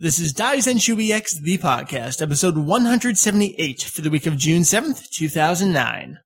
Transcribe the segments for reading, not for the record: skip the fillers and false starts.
This is Daizenshuu EX, the podcast, episode 178 for the week of June 7th, 2009.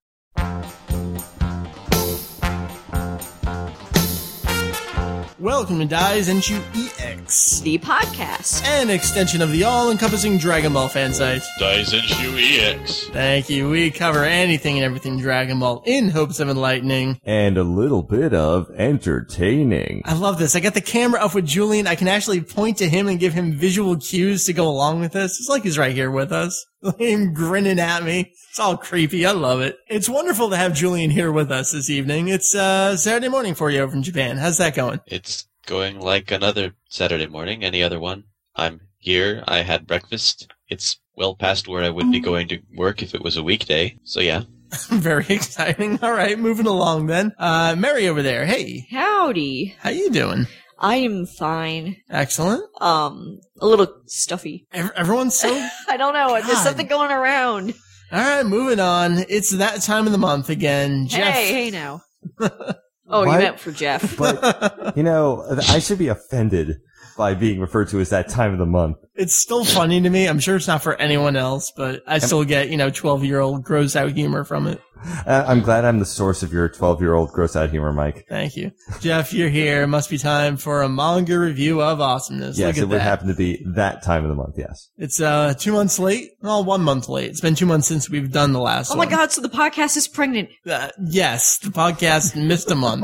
Welcome to Daizenshuu EX, the podcast, an extension of the all-encompassing Dragon Ball fan site, Daizenshuu EX. Thank you. We cover anything and everything Dragon Ball in hopes of enlightening and a little bit of entertaining. I love this. I got the camera up with Julian. I can actually point to him and give him visual cues to go along with this. It's like he's right here with us. Him grinning at me. It's all creepy. I love it. It's wonderful to have Julian here with us this evening. It's Saturday morning for you over in Japan. How's that going? It's going like another Saturday morning, any other one. I'm here. I had breakfast. It's well past where I would be going to work if it was a weekday. So yeah. Very exciting. All right, moving along then. Meri over there. Hey. Howdy. How you doing? I am fine. Excellent. A little stuffy. Everyone's so... I don't know. God. There's something going around. All right, moving on. It's that time of the month again. Jeff. Hey now. Oh, what? You meant for Jeff. But, you know, I should be offended by being referred to as that time of the month. It's still funny to me. I'm sure it's not for anyone else, but I still get, 12-year-old gross-out humor from it. I'm glad I'm the source of your 12-year-old gross-out humor, Mike. Thank you. Jeff, you're here. It must be time for a manga review of awesomeness. Yes, it would happen to be that time of the month, yes. It's 2 months late. Well, 1 month late. It's been 2 months since we've done the last one. Oh, my God, so the podcast is pregnant. Yes, the podcast missed a month.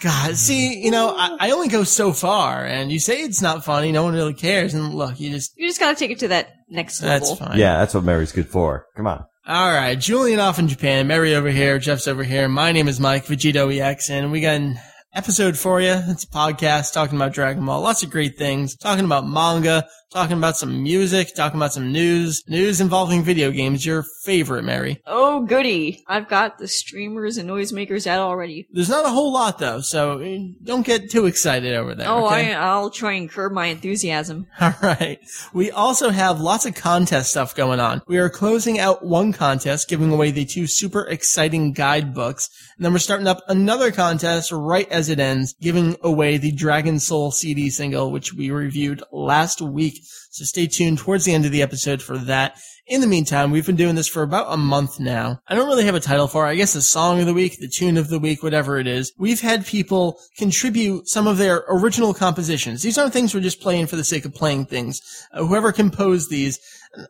God, see, I only go so far, and you say it's not funny, no one really cares, and look, you just gotta take it to that next level. That's fine. Yeah, that's what Meri's good for. Come on. All right, Julian off in Japan, Meri over here, Jeff's over here. My name is Mike, Vegeta EX, and we got an episode for you. It's a podcast talking about Dragon Ball, lots of great things, talking about manga, talking about some music, talking about some news involving video games, your favorite, Meri. Oh, goody. I've got the streamers and noisemakers out already. There's not a whole lot, though, so don't get too excited over that. Oh, okay? I'll try and curb my enthusiasm. All right. We also have lots of contest stuff going on. We are closing out one contest, giving away the 2 super exciting guidebooks, and then we're starting up another contest right as it ends, giving away the Dragon Soul CD single, which we reviewed last week. So stay tuned towards the end of the episode for that. In the meantime, we've been doing this for about a month now. I don't really have a title for it. I guess the song of the week, the tune of the week, whatever it is. We've had people contribute some of their original compositions. These aren't things we're just playing for the sake of playing things. Whoever composed these,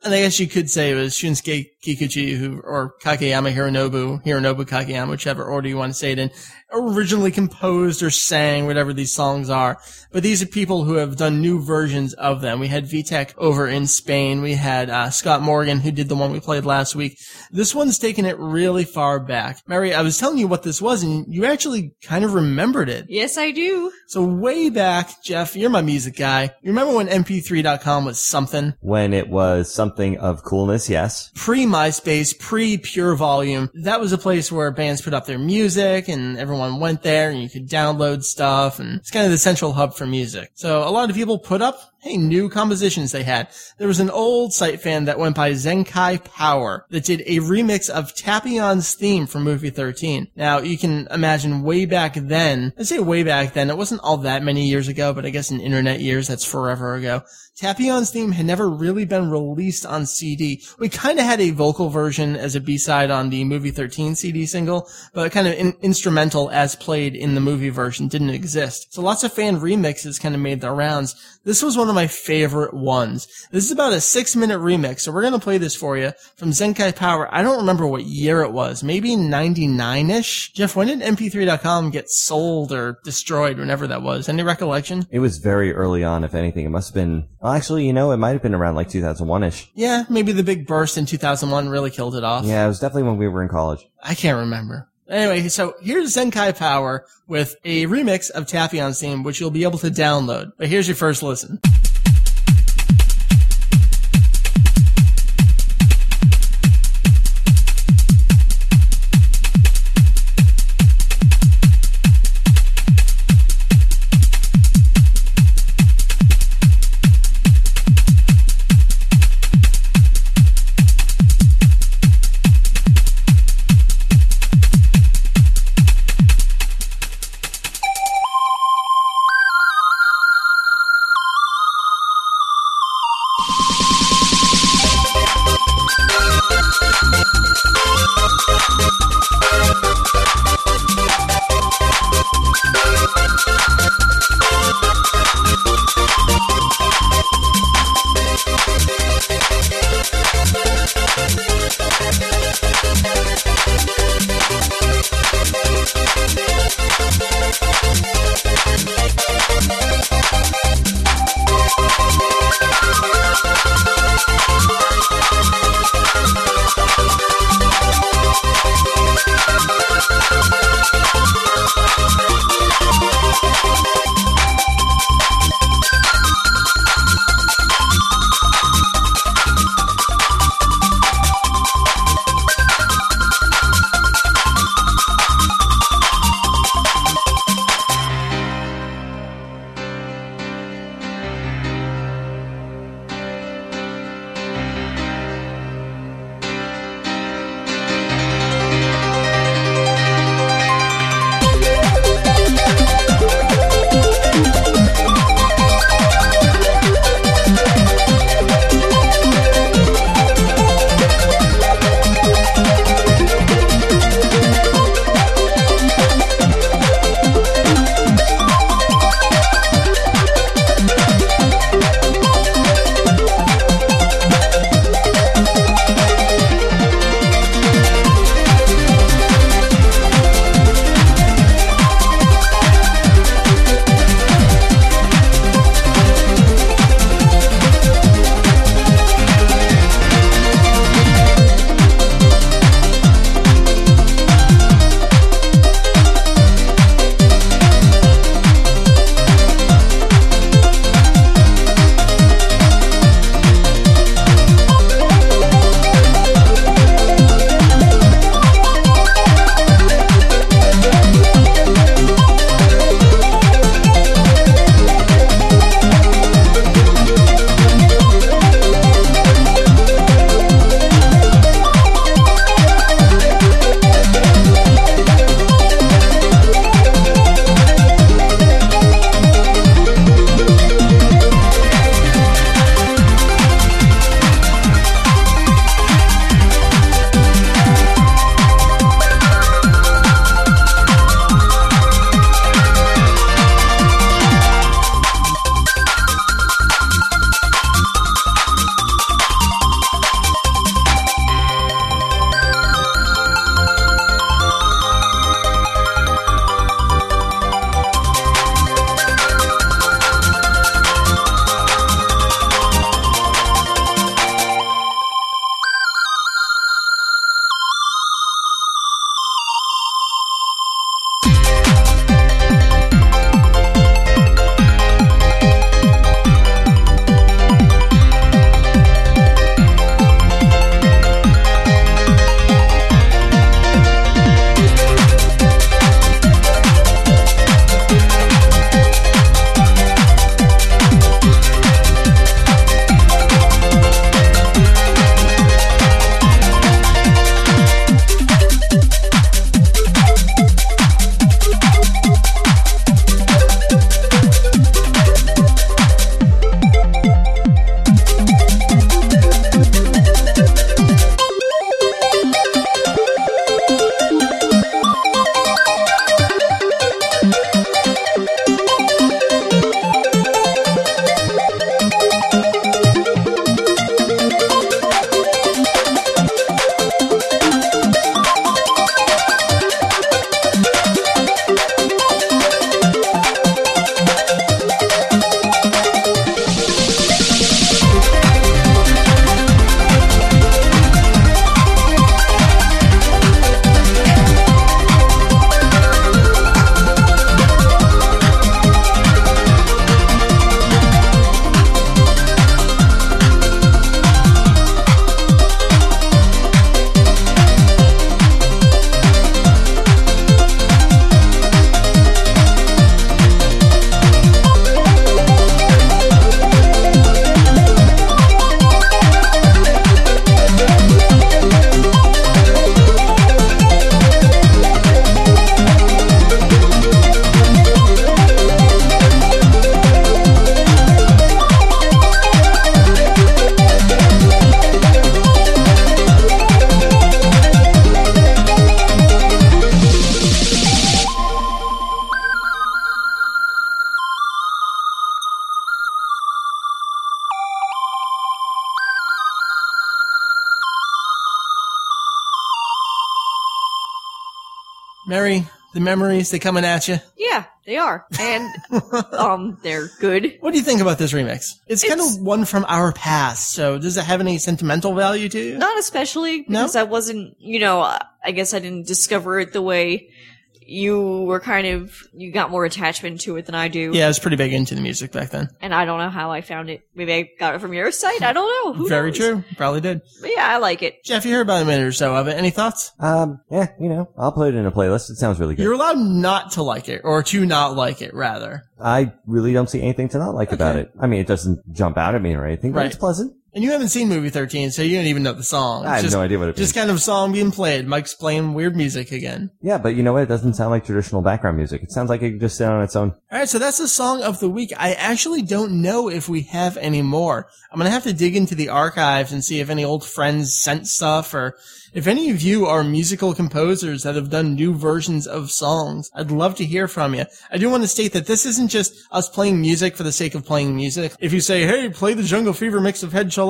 and I guess you could say it was Shunsuke Kikuchi or Kakeyama Hironobu Kakeyama, whichever order you want to say it in, originally composed or sang whatever these songs are. But these are people who have done new versions of them. We had VTech over in Spain. We had Scott Morgan, who did the one we played last week. This one's taken it really far back. Meri, I was telling you what this was, and you actually kind of remembered it. Yes, I do. So way back, Jeff, you're my music guy. You remember when mp3.com was something? When it was something of coolness, yes. Pre-MySpace, pre-Pure Volume. That was a place where bands put up their music, and everyone went there, and you could download stuff, and it's kind of the central hub for music. So a lot of people put up new compositions they had. There was an old site fan that went by Zenkai Power that did a remix of Tapion's theme from Movie 13. Now, you can imagine way back then, it wasn't all that many years ago, but I guess in internet years, that's forever ago. Tapion's theme had never really been released on CD. We kind of had a vocal version as a B-side on the Movie 13 CD single, but kind of instrumental as played in the movie version didn't exist. So lots of fan remixes kind of made their rounds. This was one of my favorite ones. This is about a 6-minute remix, so we're going to play this for you from Zenkai Power. I don't remember what year it was, maybe 99-ish? Jeff, when did mp3.com get sold or destroyed, whenever that was? Any recollection? It was very early on, if anything. It must have been... Well, actually, it might have been around like 2001-ish. Yeah, maybe the big burst in 2001 really killed it off. Yeah, it was definitely when we were in college. I can't remember. Anyway, so here's Zenkai Power with a remix of Tapion's theme, which you'll be able to download. But here's your first listen. Meri, the memories, they coming at you? Yeah, they are. And they're good. What do you think about this remix? It's kind of one from our past, so does it have any sentimental value to you? Not especially, because I wasn't, I guess I didn't discover it the way you were you got more attachment to it than I do. Yeah, I was pretty big into the music back then. And I don't know how I found it. Maybe I got it from your site? I don't know. Who knows? True. Probably did. But yeah, I like it. Jeff, you heard about a minute or so of it. Any thoughts? Yeah, I'll put it in a playlist. It sounds really good. You're allowed not to like it, or to not like it, rather. I really don't see anything to not like about it. I mean, it doesn't jump out at me or anything, but it's pleasant. And you haven't seen Movie 13, so you don't even know the song. I have no idea what it is. Just kind of song being played. Mike's playing weird music again. Yeah, but you know what? It doesn't sound like traditional background music. It sounds like it could just sit on its own. All right, so that's the song of the week. I actually don't know if we have any more. I'm going to have to dig into the archives and see if any old friends sent stuff, or if any of you are musical composers that have done new versions of songs. I'd love to hear from you. I do want to state that this isn't just us playing music for the sake of playing music. If you say, hey, play the Jungle Fever mix of Head Shala,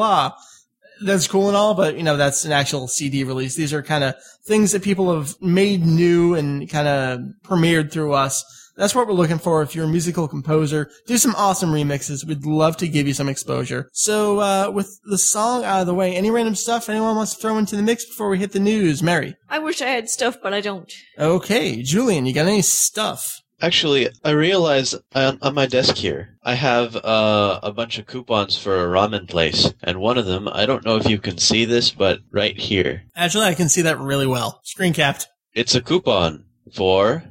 that's cool and all, but, that's an actual CD release. These are kind of things that people have made new and kind of premiered through us. That's what we're looking for. If you're a musical composer, do some awesome remixes. We'd love to give you some exposure. So with the song out of the way, any random stuff anyone wants to throw into the mix before we hit the news? Meri? I wish I had stuff, but I don't. Okay. Julian, you got any stuff? Actually, I realized on my desk here, I have a bunch of coupons for a ramen place. And one of them, I don't know if you can see this, but right here. Actually, I can see that really well. Screen capped. It's a coupon for...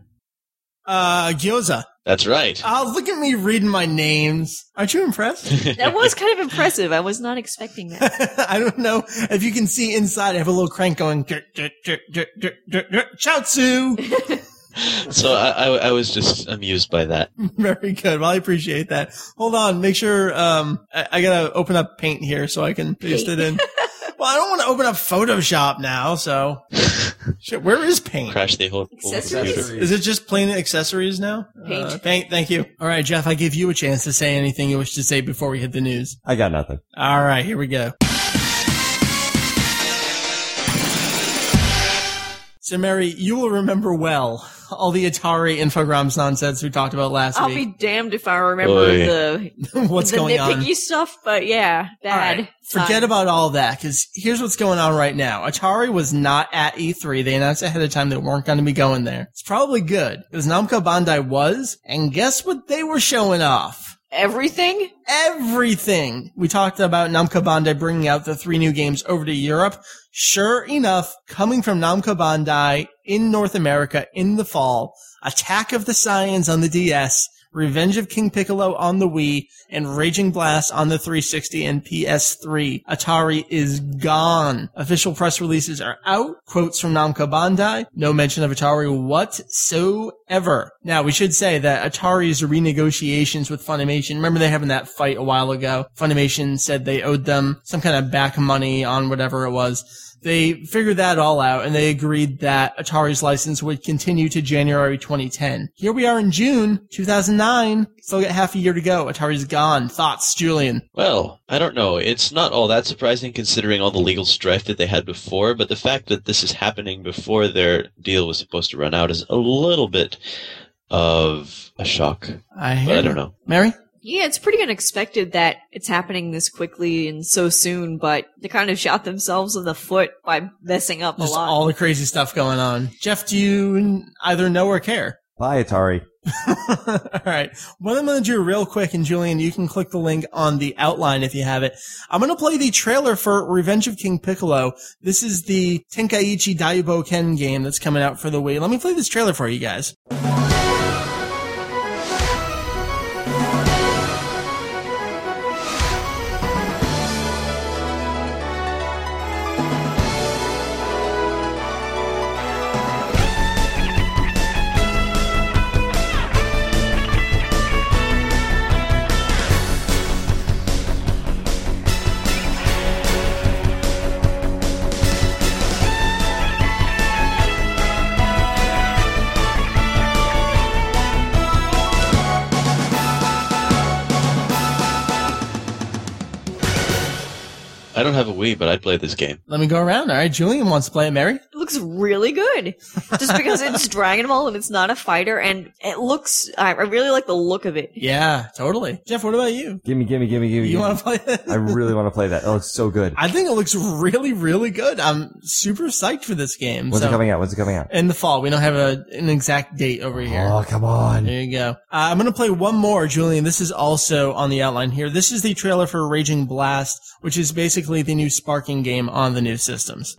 Gyoza. That's right. Look at me reading my names. Aren't you impressed? That was kind of impressive. I was not expecting that. I don't know if you can see inside. I have a little crank going, Chaozu. So I was just amused by that. Very good. Well, I appreciate that. Hold on. Make sure, I gotta open up Paint here so I can paste it in. Well, I don't want to open up Photoshop now, so... Shit, where is Paint? Crash the whole computer. Is it just plain accessories now? Paint. Paint, thank you. All right, Jeff, I give you a chance to say anything you wish to say before we hit the news. I got nothing. All right, here we go. So, Meri, you will remember well all the Atari Infogrames nonsense we talked about last week. I'll be damned if I remember what's going on, nitpicky stuff, but yeah, bad. All right. Forget about all that, because here's what's going on right now. Atari was not at E3. They announced ahead of time they weren't going to be going there. It's probably good, because Namco Bandai was, and guess what they were showing off? Everything? Everything. We talked about Namco Bandai bringing out the 3 new games over to Europe. Sure enough, coming from Namco Bandai in North America in the fall, Attack of the Saiyans on the DS, Revenge of King Piccolo on the Wii, and Raging Blast on the 360 and PS3. Atari is gone. Official press releases are out. Quotes from Namco Bandai. No mention of Atari whatsoever. Now, we should say that Atari's renegotiations with Funimation, remember they having that fight a while ago? Funimation said they owed them some kind of back money on whatever it was. They figured that all out, and they agreed that Atari's license would continue to January 2010. Here we are in June 2009. Still got half a year to go. Atari's gone. Thoughts, Julian? Well, I don't know. It's not all that surprising considering all the legal strife that they had before, but the fact that this is happening before their deal was supposed to run out is a little bit of a shock. I don't know. Meri? Yeah, it's pretty unexpected that it's happening this quickly and so soon, but they kind of shot themselves in the foot by messing up a lot. All the crazy stuff going on. Jeff, do you either know or care? Bye, Atari. All right. What I'm going to do real quick, and Julian, you can click the link on the outline if you have it. I'm going to play the trailer for Revenge of King Piccolo. This is the Tenkaichi Daibouken game that's coming out for the Wii. Let me play this trailer for you guys. I don't have a Wii, but I'd play this game. Let me go around. All right, Julian wants to play it. Meri? It looks really good. Just because it's Dragon Ball and it's not a fighter, and it looks... I really like the look of it. Yeah, totally. Jeff, what about you? Gimme. You want to play that? I really want to play that. It looks so good. I think it looks really, really good. I'm super psyched for this game. When's it coming out? In the fall. We don't have an exact date over here. Oh, come on. There you go. I'm going to play one more, Julian. This is also on the outline here. This is the trailer for Raging Blast, which is basically the new sparking game on the new systems.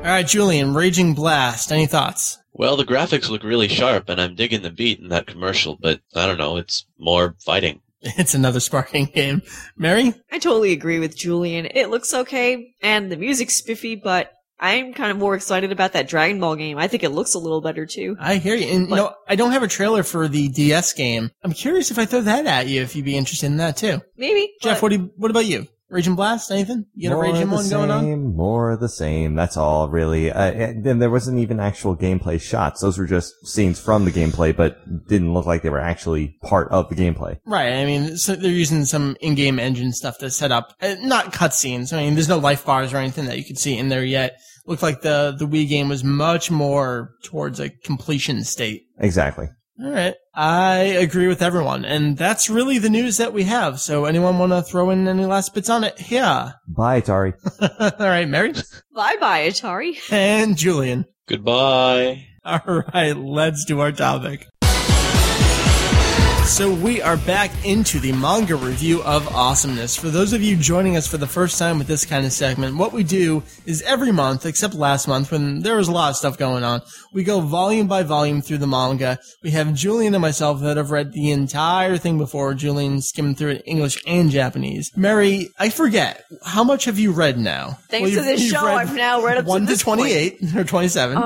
All right, Julian, Raging Blast, any thoughts? Well, the graphics look really sharp, and I'm digging the beat in that commercial, but I don't know, it's more fighting. It's another sparking game. Meri? I totally agree with Julian. It looks okay, and the music's spiffy, but I'm kind of more excited about that Dragon Ball game. I think it looks a little better, too. I hear you. And, you know, I don't have a trailer for the DS game. I'm curious if I throw that at you, if you'd be interested in that, too. Maybe. Jeff, what about you? Raging Blast, anything? You got a Raging one going on? More of the same. That's all, really. Then there wasn't even actual gameplay shots. Those were just scenes from the gameplay, but didn't look like they were actually part of the gameplay. Right. I mean, so they're using some in-game engine stuff to set up, not cutscenes. I mean, there's no life bars or anything that you could see in there yet. Looked like the Wii game was much more towards a completion state. Exactly. All right. I agree with everyone. And that's really the news that we have. So anyone want to throw in any last bits on it? Yeah. Bye, Atari. All right, Meri? Bye-bye, Atari. And Julian. Goodbye. All right, let's do our topic. So we are back into the manga review of awesomeness. For those of you joining us for the first time with this kind of segment, what we do is every month, except last month when there was a lot of stuff going on, we go volume by volume through the manga. We have Julian and myself that have read the entire thing before. Julian skimmed through it English and Japanese. Meri, I forget, how much have you read now? Thanks to this show, I've now read up to 1 to 28 point. Or 27.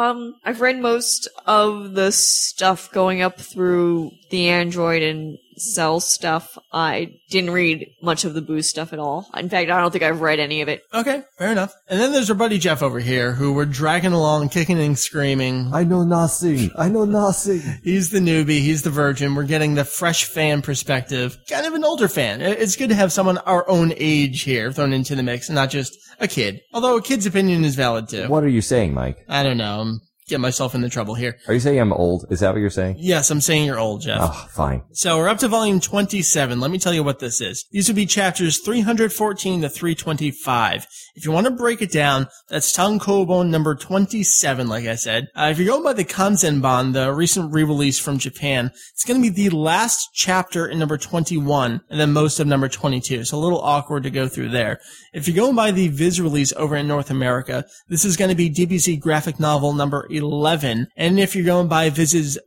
I've read most of the stuff going up through the Android and Cell stuff. I didn't read much of the Boo stuff at all. In fact, I don't think I've read any of it. Okay, fair enough. And then there's our buddy Jeff over here, who we're dragging along, kicking and screaming. I know nothing. He's the newbie. He's the virgin. We're getting the fresh fan perspective. Kind of an older fan. It's good to have someone our own age here thrown into the mix and not just a kid. Although a kid's opinion is valid, too. What are you saying, Mike? I don't know. Get myself into trouble here. Are you saying I'm old? Is that what you're saying? Yes, I'm saying you're old, Jeff. Oh, fine. So we're up to volume 27. Let me tell you what this is. These would be chapters 314 to 325. If you want to break it down, that's Tankobon number 27, like I said. If you're going by the Kanzenban, the recent re-release from Japan, it's going to be the last chapter in number 21 and then most of number 22. So a little awkward to go through there. If you're going by the Viz release over in North America, this is going to be DBZ graphic novel number 11. And if you're going by Viz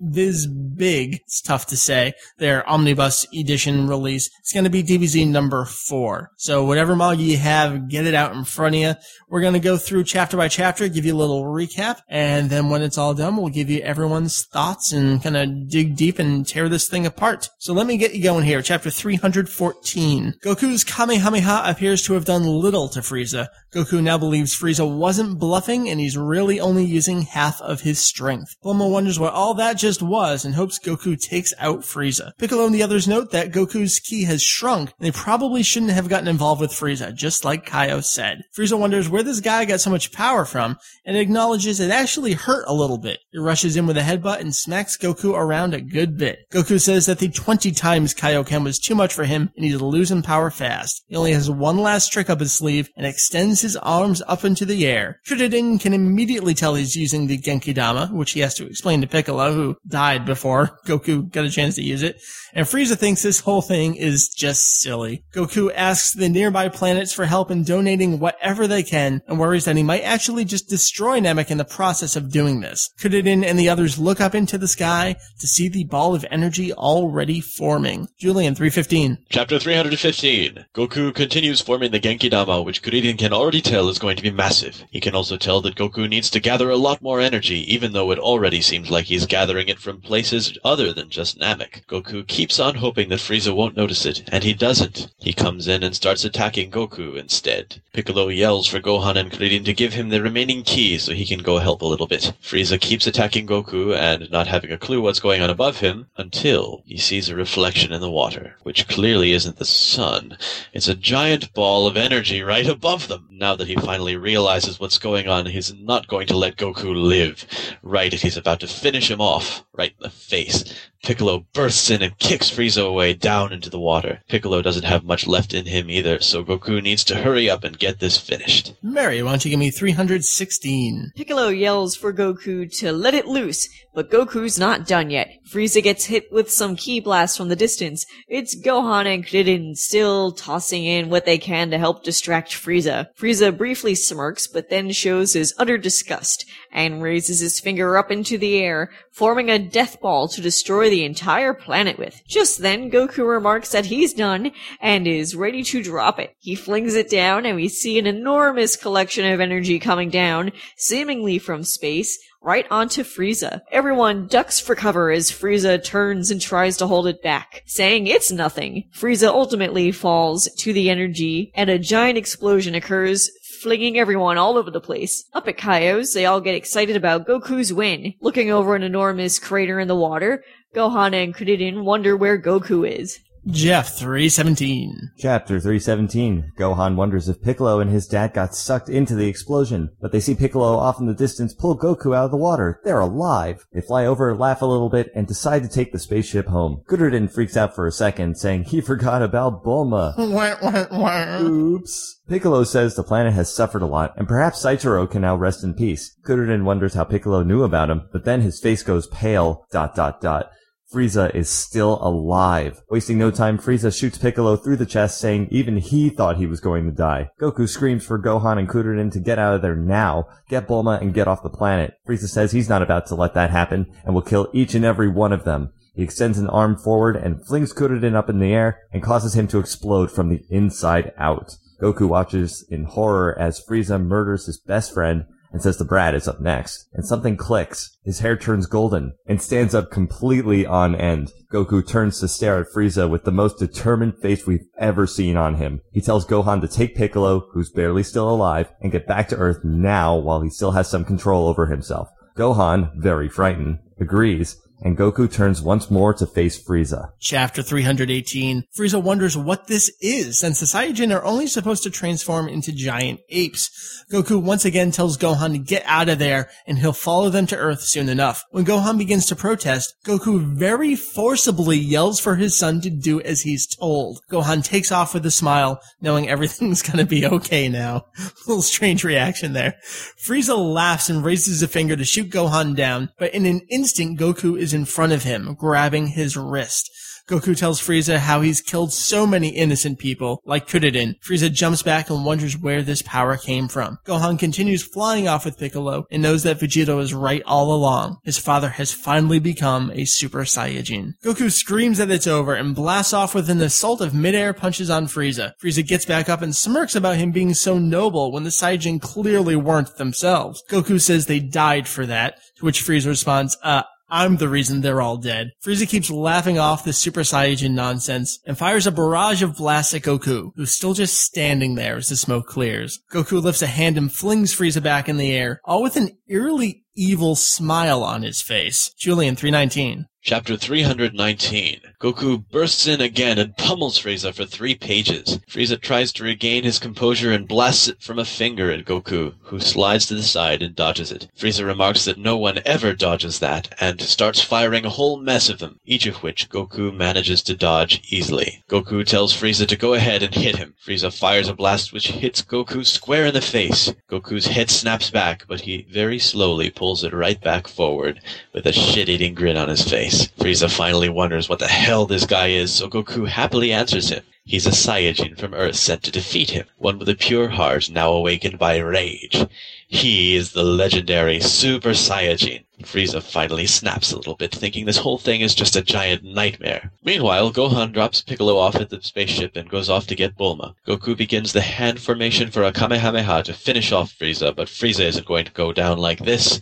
Big, it's tough to say, their omnibus edition release, it's going to be DBZ number 4. So whatever manga you have, get it out in front of you. We're going to go through chapter by chapter, give you a little recap, and then when it's all done, we'll give you everyone's thoughts and kind of dig deep and tear this thing apart. So let me get you going here. Chapter 314. Goku's Kamehameha appears to have done little to Frieza. Goku now believes Frieza wasn't bluffing, and he's really only using half of his strength. Bulma wonders what all that just was and hopes Goku takes out Frieza. Piccolo and the others note that Goku's ki has shrunk, and they probably shouldn't have gotten involved with Frieza, just like Kaio said. Frieza wonders where this guy got so much power from, and acknowledges it actually hurt a little bit. He rushes in with a headbutt and smacks Goku around a good bit. Goku says that the 20 times Kaioken was too much for him, and he's losing power fast. He only has one last trick up his sleeve, and extends his arms up into the air. Krillin can immediately tell he's using the Genkidama, which he has to explain to Piccolo, who died before Goku got a chance to use it. And Frieza thinks this whole thing is just silly. Goku asks the nearby planets for help in donating whatever they can and worries that he might actually just destroy Namek in the process of doing this. Krillin and the others look up into the sky to see the ball of energy already forming. Julian, 315. Chapter 315. Goku continues forming the Genkidama, which Krillin can already tell is going to be massive. He can also tell that Goku needs to gather a lot more energy, even though it already seems like he's gathering it from places other than just Namek. Goku keeps on hoping that Frieza won't notice it, and he doesn't. He comes in and starts attacking Goku instead. Piccolo yells for Gohan and Krillin to give him the remaining key so he can go help a little bit. Frieza keeps attacking Goku and not having a clue what's going on above him until he sees a reflection in the water, which clearly isn't the sun. It's a giant ball of energy right above them. Now that he finally realizes what's going on, he's not going to let Goku live. Right as he's about to finish him off, right in the face, Piccolo bursts in and kicks Frieza away down into the water. Piccolo doesn't have much left in him either, so Goku needs to hurry up and get this finished. Meri, why don't you give me 316? Piccolo yells for Goku to let it loose, but Goku's not done yet. Frieza gets hit with some ki blasts from the distance. It's Gohan and Krillin still tossing in what they can to help distract Frieza. Frieza briefly smirks, but then shows his utter disgust and raises his finger up into the air, forming a death ball to destroy the entire planet with. Just then, Goku remarks that he's done and is ready to drop it. He flings it down, and we see an enormous collection of energy coming down, seemingly from space, right onto Frieza. Everyone ducks for cover as Frieza turns and tries to hold it back, saying it's nothing. Frieza ultimately falls to the energy, and a giant explosion occurs, flinging everyone all over the place. Up at Kaio's, they all get excited about Goku's win. Looking over an enormous crater in the water, Gohan and Krillin wonder where Goku is. Jeff, 317. Chapter 317. Gohan wonders if Piccolo and his dad got sucked into the explosion, but they see Piccolo off in the distance pull Goku out of the water. They're alive. They fly over, laugh a little bit, and decide to take the spaceship home. Gooderdin freaks out for a second, saying he forgot about Bulma. Oops. Piccolo says the planet has suffered a lot, and perhaps Saichōrō can now rest in peace. Gooderdin wonders how Piccolo knew about him, but then his face goes pale, ... Frieza is still alive. Wasting no time, Frieza shoots Piccolo through the chest, saying even he thought he was going to die. Goku screams for Gohan and Krillin to get out of there now, get Bulma, and get off the planet. Frieza says he's not about to let that happen, and will kill each and every one of them. He extends an arm forward and flings Krillin up in the air, and causes him to explode from the inside out. Goku watches in horror as Frieza murders his best friend, and says the brat is up next. And something clicks. His hair turns golden and stands up completely on end. Goku turns to stare at Frieza with the most determined face we've ever seen on him. He tells Gohan to take Piccolo, who's barely still alive, and get back to Earth now while he still has some control over himself. Gohan, very frightened, agrees, and Goku turns once more to face Frieza. Chapter 318. Frieza wonders what this is, since the Saiyajin are only supposed to transform into giant apes. Goku once again tells Gohan to get out of there, and he'll follow them to Earth soon enough. When Gohan begins to protest, Goku very forcibly yells for his son to do as he's told. Gohan takes off with a smile, knowing everything's gonna be okay now. A little strange reaction there. Frieza laughs and raises a finger to shoot Gohan down, but in an instant, Goku is in front of him, grabbing his wrist. Goku tells Frieza how he's killed so many innocent people, like Krillin. Frieza jumps back and wonders where this power came from. Gohan continues flying off with Piccolo and knows that Vegeta was right all along. His father has finally become a Super Saiyajin. Goku screams that it's over and blasts off with an assault of midair punches on Frieza. Frieza gets back up and smirks about him being so noble when the Saiyajin clearly weren't themselves. Goku says they died for that, to which Frieza responds, I'm the reason they're all dead. Frieza keeps laughing off this Super Saiyajin nonsense and fires a barrage of blasts at Goku, who's still just standing there as the smoke clears. Goku lifts a hand and flings Frieza back in the air, all with an eerily evil smile on his face. Julian, 319. Chapter 319. Goku bursts in again and pummels Frieza for 3 pages. Frieza tries to regain his composure and blasts it from a finger at Goku, who slides to the side and dodges it. Frieza remarks that no one ever dodges that, and starts firing a whole mess of them, each of which Goku manages to dodge easily. Goku tells Frieza to go ahead and hit him. Frieza fires a blast which hits Goku square in the face. Goku's head snaps back, but he very slowly pulls it right back forward, with a shit-eating grin on his face. Frieza finally wonders what the hell this guy is, so Goku happily answers him. He's a Saiyajin from Earth sent to defeat him, one with a pure heart now awakened by rage. He is the legendary Super Saiyajin. Frieza finally snaps a little bit, thinking this whole thing is just a giant nightmare. Meanwhile, Gohan drops Piccolo off at the spaceship and goes off to get Bulma. Goku begins the hand formation for a Kamehameha to finish off Frieza, but Frieza isn't going to go down like this.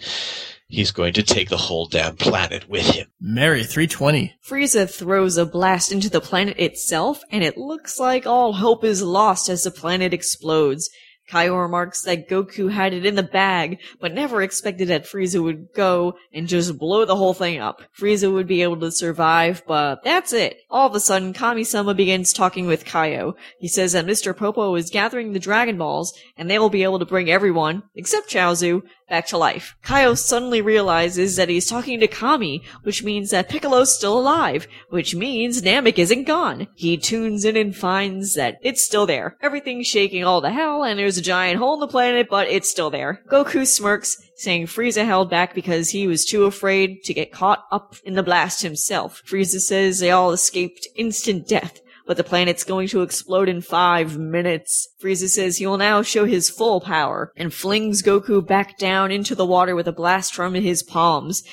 He's going to take the whole damn planet with him. Meri 320. Frieza throws a blast into the planet itself, and it looks like all hope is lost as the planet explodes. Kaio remarks that Goku had it in the bag, but never expected that Frieza would go and just blow the whole thing up. Frieza would be able to survive, but that's it. All of a sudden, Kami-sama begins talking with Kaio. He says that Mr. Popo is gathering the Dragon Balls, and they will be able to bring everyone, except Chaozu, back to life. Kaio suddenly realizes that he's talking to Kami, which means that Piccolo's still alive, which means Namek isn't gone. He tunes in and finds that it's still there. Everything's shaking all to hell, and there's a giant hole in the planet, but it's still there. Goku smirks, saying Frieza held back because he was too afraid to get caught up in the blast himself. Frieza says they all escaped instant death, but the planet's going to explode in 5 minutes. Frieza says he will now show his full power, and flings Goku back down into the water with a blast from his palms.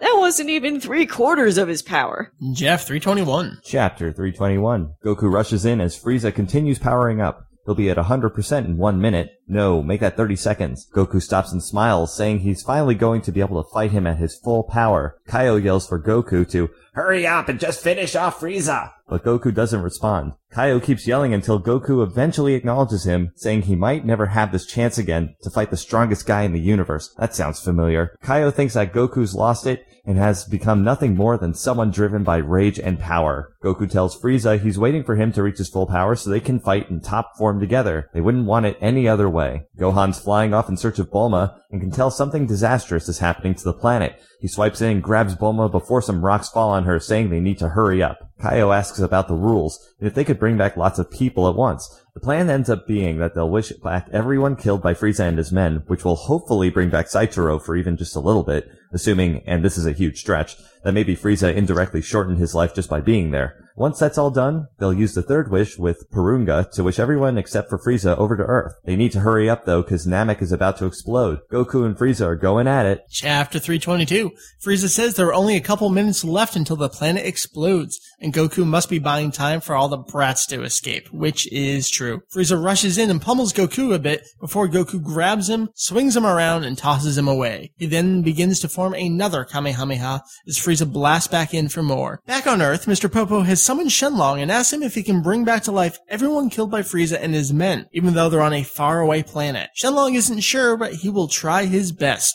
That wasn't even 3/4 of his power. Jeff 321. Chapter 321. Goku rushes in as Frieza continues powering up. He'll be at 100% in 1 minute. No, make that 30 seconds. Goku stops and smiles, saying he's finally going to be able to fight him at his full power. Kaio yells for Goku to hurry up and just finish off Frieza! But Goku doesn't respond. Kaio keeps yelling until Goku eventually acknowledges him, saying he might never have this chance again to fight the strongest guy in the universe. That sounds familiar. Kaio thinks that Goku's lost it and has become nothing more than someone driven by rage and power. Goku tells Frieza he's waiting for him to reach his full power so they can fight in top form together. They wouldn't want it any other way. Gohan's flying off in search of Bulma and can tell something disastrous is happening to the planet. He swipes in and grabs Bulma before some rocks fall on her, saying they need to hurry up. Kaio asks about the rules, and if they could bring back lots of people at once. The plan ends up being that they'll wish back everyone killed by Frieza and his men, which will hopefully bring back Saichōrō for even just a little bit, assuming, and this is a huge stretch, that maybe Frieza indirectly shortened his life just by being there. Once that's all done, they'll use the third wish with Porunga to wish everyone except for Frieza over to Earth. They need to hurry up though, cause Namek is about to explode. Goku and Frieza are going at it. Chapter 322. Frieza says there are only a couple minutes left until the planet explodes, and Goku must be buying time for all the brats to escape, which is true. Frieza rushes in and pummels Goku a bit before Goku grabs him, swings him around, and tosses him away. He then begins to form another Kamehameha as Frieza blasts back in for more. Back on Earth, Mr. Popo has summoned Shenlong and asks him if he can bring back to life everyone killed by Frieza and his men, even though they're on a faraway planet. Shenlong isn't sure, but he will try his best.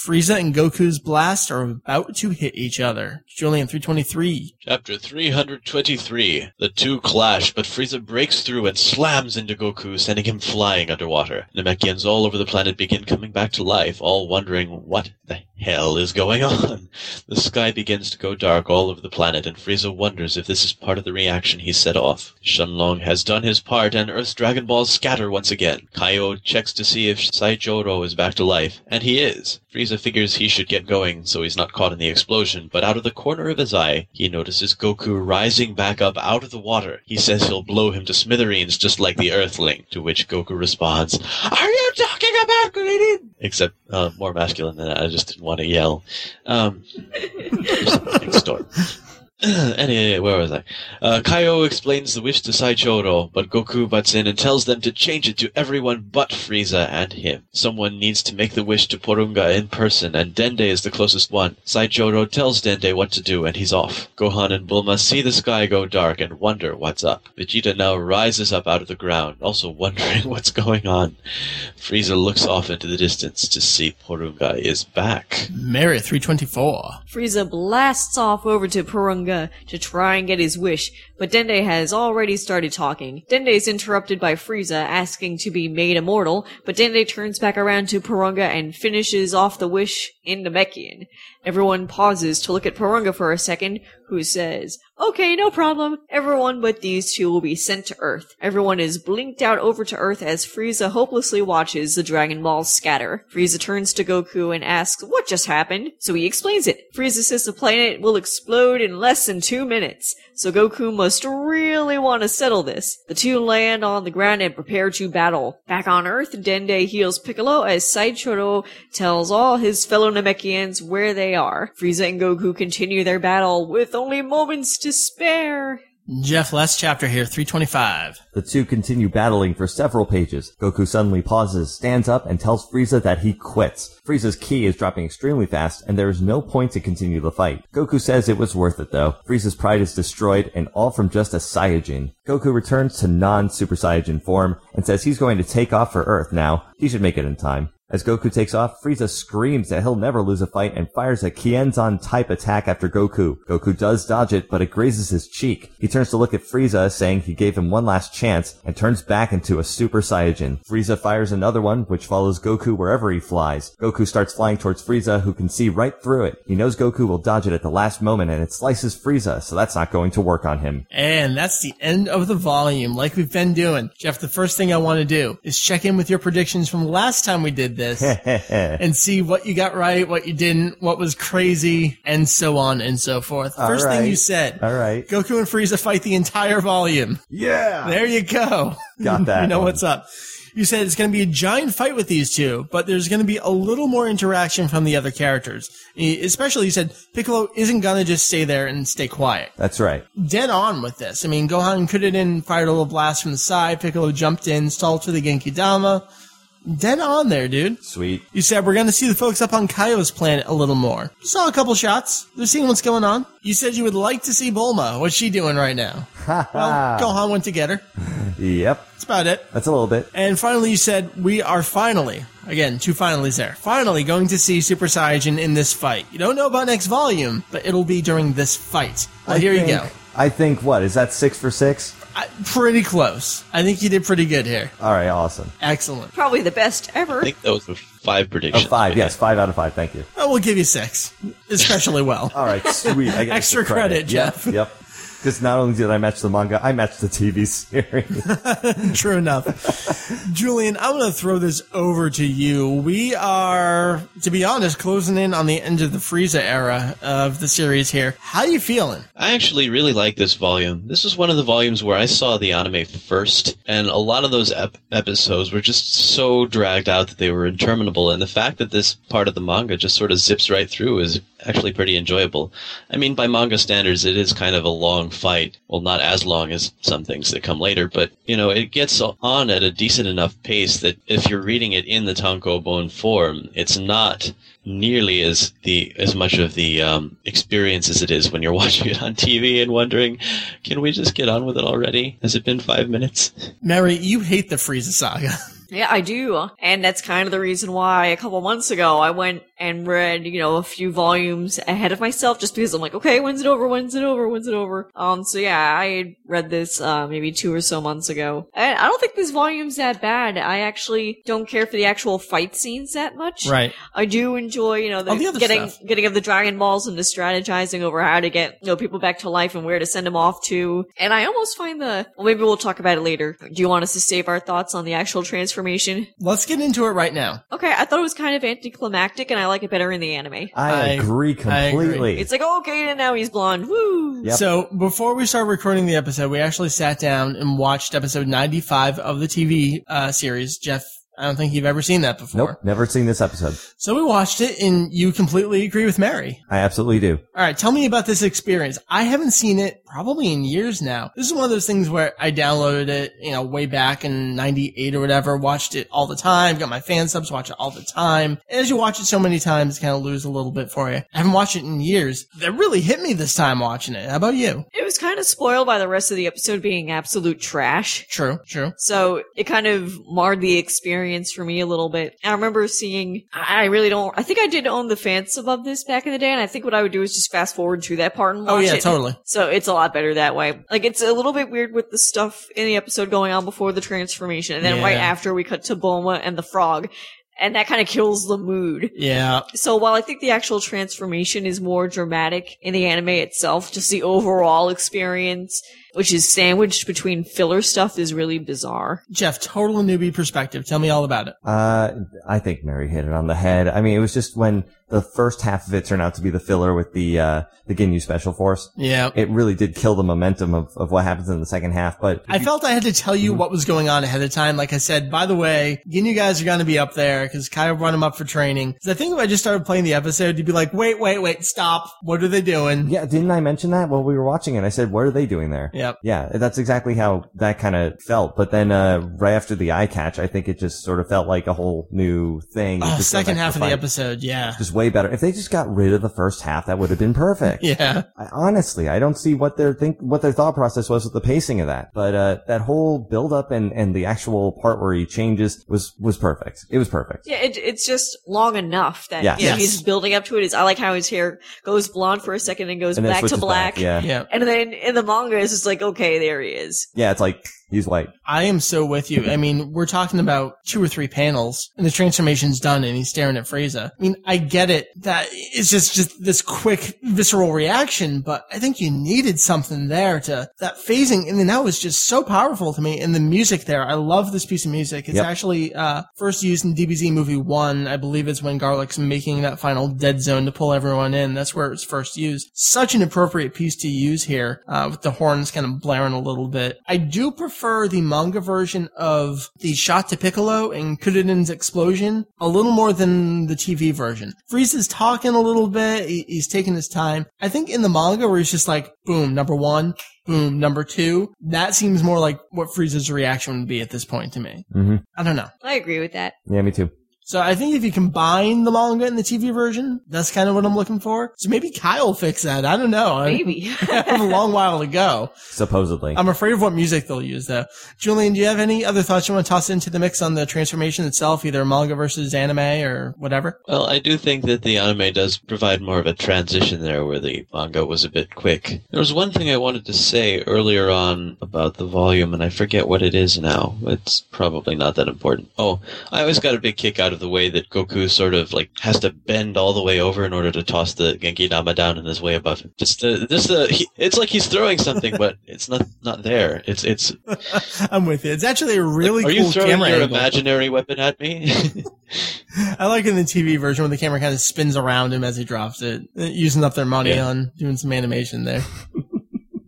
Frieza and Goku's blast are about to hit each other. Julian 323. Chapter 323. The two clash, but Frieza breaks through and slams into Goku, sending him flying underwater. Namekians all over the planet begin coming back to life, all wondering what the hell is going on. The sky begins to go dark all over the planet, and Frieza wonders if this is part of the reaction he set off. Shenlong has done his part, and Earth's Dragon Balls scatter once again. Kaio checks to see if Saichōrō is back to life, and he is. Frieza figures he should get going so he's not caught in the explosion, but out of the corner of his eye, he notices Goku rising back up out of the water. He says he'll blow him to smithereens just like the Earthling, to which Goku responds, "Are you talking about Krillin?" Except, more masculine than that, I just didn't want to yell. Next door. Anyway, where was I? Kaio explains the wish to Saichōrō, but Goku butts in and tells them to change it to everyone but Frieza and him. Someone needs to make the wish to Porunga in person, and Dende is the closest one. Saichōrō tells Dende what to do, and he's off. Gohan and Bulma see the sky go dark and wonder what's up. Vegeta now rises up out of the ground, also wondering what's going on. Frieza looks off into the distance to see Porunga is back. Meri 324. Frieza blasts off over to Porunga to try and get his wish, but Dende has already started talking. Dende is interrupted by Frieza asking to be made immortal, but Dende turns back around to Porunga and finishes off the wish in Namekian. Everyone pauses to look at Porunga for a second, who says, "Okay, no problem. Everyone but these two will be sent to Earth." Everyone is blinked out over to Earth as Frieza hopelessly watches the Dragon Balls scatter. Frieza turns to Goku and asks, "What just happened?" So he explains it. Frieza says the planet will explode in less than 2 minutes, so Goku must really want to settle this. The two land on the ground and prepare to battle. Back on Earth, Dende heals Piccolo as Saichōrō tells all his fellow Namekians where they are. Frieza and Goku continue their battle with only moments to spare. Jeff, last chapter here, 325. The two continue battling for several pages. Goku suddenly pauses, stands up, and tells Frieza that he quits. Frieza's ki is dropping extremely fast, and there is no point to continue the fight. Goku says it was worth it, though. Frieza's pride is destroyed, and all from just a Saiyajin. Goku returns to non-Super Saiyajin form, and says he's going to take off for Earth now. He should make it in time. As Goku takes off, Frieza screams that he'll never lose a fight and fires a Kienzan-type attack after Goku. Goku does dodge it, but it grazes his cheek. He turns to look at Frieza, saying he gave him one last chance, and turns back into a Super Saiyajin. Frieza fires another one, which follows Goku wherever he flies. Goku starts flying towards Frieza, who can see right through it. He knows Goku will dodge it at the last moment, and it slices Frieza, so that's not going to work on him. And that's the end of the volume, like we've been doing. Jeff, the first thing I want to do is check in with your predictions from the last time we did this and see what you got right, what you didn't, what was crazy, and so on and so forth. First thing you said. All right. Goku and Frieza fight the entire volume. Yeah. There you go. Got that. You know what's up. You said it's going to be a giant fight with these two, but there's going to be a little more interaction from the other characters. Especially, you said, Piccolo isn't going to just stay there and stay quiet. That's right. Dead on with this. I mean, Gohan could it in, fired a little blast from the side. Piccolo jumped in, stalled for the Genkidama. Dead on there, dude. Sweet. You said we're going to see the folks up on Kaio's planet a little more. Saw a couple shots. They're seeing what's going on. You said you would like to see Bulma. What's she doing right now? Well, Gohan went to get her. Yep. That's about it. That's a little bit. And finally, you said we are finally... Again, two finalies there. Finally going to see Super Saiyajin in this fight. You don't know about next volume, but it'll be during this fight. Well, here you go. I think, what, is that 6 for 6? Pretty close. I think you did pretty good here. All right, awesome. Excellent. Probably the best ever. I think those were 5 predictions. Oh, 5, yes. 5 out of 5. Thank you. Oh, we'll give you 6. Especially well. All right, sweet. I get extra credit, Jeff. Yep. Because not only did I match the manga, I matched the TV series. True enough. Julian, I'm going to throw this over to you. We are, to be honest, closing in on the end of the Frieza era of the series here. How are you feeling? I actually really like this volume. This was one of the volumes where I saw the anime first, and a lot of those episodes were just so dragged out that they were interminable, and the fact that this part of the manga just sort of zips right through is actually pretty enjoyable. I mean, by manga standards, it is kind of a long fight. Well, not as long as some things that come later, but, you know, it gets on at a decent enough pace that if you're reading it in the tankobon form, it's not nearly as much of the experience as it is when you're watching it on TV and wondering, can we just get on with it already? Has it been 5 minutes? Meri, you hate the Frieza saga. Yeah, I do. And that's kind of the reason why a couple months ago I went and read, you know, a few volumes ahead of myself just because I'm like, okay, when's it over? So yeah, I had read this maybe 2 or so months ago. And I don't think this volume's that bad. I actually don't care for the actual fight scenes that much. Right. I do enjoy, you know, the getting of the Dragon Balls and the strategizing over how to get, you know, people back to life and where to send them off to. And I almost find well, maybe we'll talk about it later. Do you want us to save our thoughts on the actual transfer? Let's get into it right now. Okay, I thought it was kind of anticlimactic, and I like it better in the anime. I agree completely. It's like, okay, and now he's blonde. Woo! Yep. So, before we started recording the episode, we actually sat down and watched episode 95 of the TV series. Jeff I don't think you've ever seen that before. Nope, never seen this episode. So we watched it, and you completely agree with Meri. I absolutely do. All right, tell me about this experience. I haven't seen it probably in years now. This is one of those things where I downloaded it, you know, way back in 98 or whatever, watched it all the time, got my fan subs, watch it all the time. And as you watch it so many times, it kind of loses a little bit for you. I haven't watched it in years. That really hit me this time watching it. How about you? It was kind of spoiled by the rest of the episode being absolute trash. True, true. So it kind of marred the experience for me a little bit. I remember seeing, I think I did own the fan sub of this back in the day, and I think what I would do is just fast forward to that part and watch it. Oh yeah, totally. So it's a lot better that way. Like, it's a little bit weird with the stuff in the episode going on before the transformation, and then right after we cut to Bulma and the frog. And that kind of kills the mood. Yeah. So while I think the actual transformation is more dramatic in the anime itself, just the overall experience, which is sandwiched between filler stuff, is really bizarre. Jeff, total newbie perspective. Tell me all about it. I think Meri hit it on the head. I mean, it was just when the first half of it turned out to be the filler with the Ginyu Special Force. Yeah. It really did kill the momentum of what happens in the second half, but... I felt I had to tell you what was going on ahead of time. Like I said, by the way, Ginyu guys are going to be up there because Kaio brought them up for training. Because I think if I just started playing the episode, you'd be like, wait, stop. What are they doing? Yeah, didn't I mention that while we were watching it? I said, what are they doing there? Yep. Yeah, that's exactly how that kind of felt. But then right after the eye catch, I think it just sort of felt like a whole new thing. Oh, second half of the episode, yeah. Just way better. If they just got rid of the first half, that would have been perfect. Yeah. I honestly don't see what their thought process was with the pacing of that. But that whole build-up and the actual part where he changes was perfect. It was perfect. Yeah, it's just long enough that he's building up to it. I like how his hair goes blonde for a second and goes back to black. Yeah. And then in the manga, it's just like, okay, there he is. Yeah, it's like... he's white. I am so with you. I mean, we're talking about 2 or 3 panels, and the transformation's done, and he's staring at Frieza. I mean, I get it. That it's just this quick, visceral reaction, but I think you needed something there to... that phasing, and then that was just so powerful to me, and the music there. I love this piece of music. It's actually first used in DBZ Movie 1. I believe it's when Garlic's making that final dead zone to pull everyone in. That's where it was first used. Such an appropriate piece to use here, with the horns kind of blaring a little bit. I do prefer the manga version of the shot to Piccolo and Kuririn's explosion a little more than the TV version. Frieza's talking a little bit. He's taking his time. I think in the manga where he's just like, boom, number one, boom, number two, that seems more like what Frieza's reaction would be at this point to me. Mm-hmm. I don't know. I agree with that. Yeah, me too. So I think if you combine the manga and the TV version, that's kind of what I'm looking for. So maybe Kyle will fix that. I don't know. Maybe. A long while ago. Supposedly. I'm afraid of what music they'll use, though. Julian, do you have any other thoughts you want to toss into the mix on the transformation itself, either manga versus anime or whatever? Well, I do think that the anime does provide more of a transition there where the manga was a bit quick. There was one thing I wanted to say earlier on about the volume, and I forget what it is now. It's probably not that important. Oh, I always got a big kick out of the way that Goku sort of like has to bend all the way over in order to toss the Genkidama down and is way above him. It's like he's throwing something, but it's not there. It's. I'm with you. It's actually a really like, cool camera. Are you throwing your imaginary weapon at me? I like in the TV version when the camera kind of spins around him as he drops it, using up their money on doing some animation there.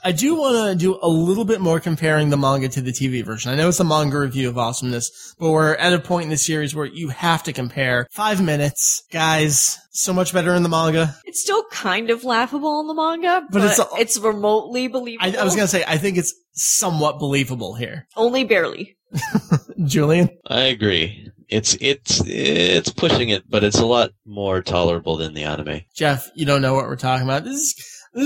I do want to do a little bit more comparing the manga to the TV version. I know it's a manga review of awesomeness, but we're at a point in the series where you have to compare. 5 minutes, guys. So much better in the manga. It's still kind of laughable in the manga, but it's remotely believable. I was going to say, I think it's somewhat believable here. Only barely. Julian? I agree. It's pushing it, but it's a lot more tolerable than the anime. Jeff, you don't know what we're talking about. This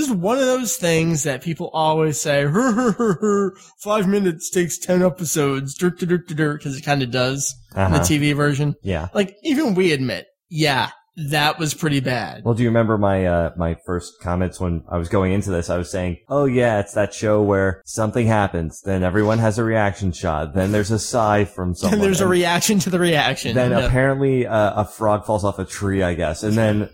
is one of those things that people always say, hur, hur, hur, hur, 5 minutes takes 10 episodes, because it kind of does in the TV version. Yeah. Like, even we admit, that was pretty bad. Well, do you remember my first comments when I was going into this? I was saying, oh yeah, it's that show where something happens, then everyone has a reaction shot, then there's a sigh from someone. Then there's a reaction to the reaction. Then apparently a frog falls off a tree, I guess. And then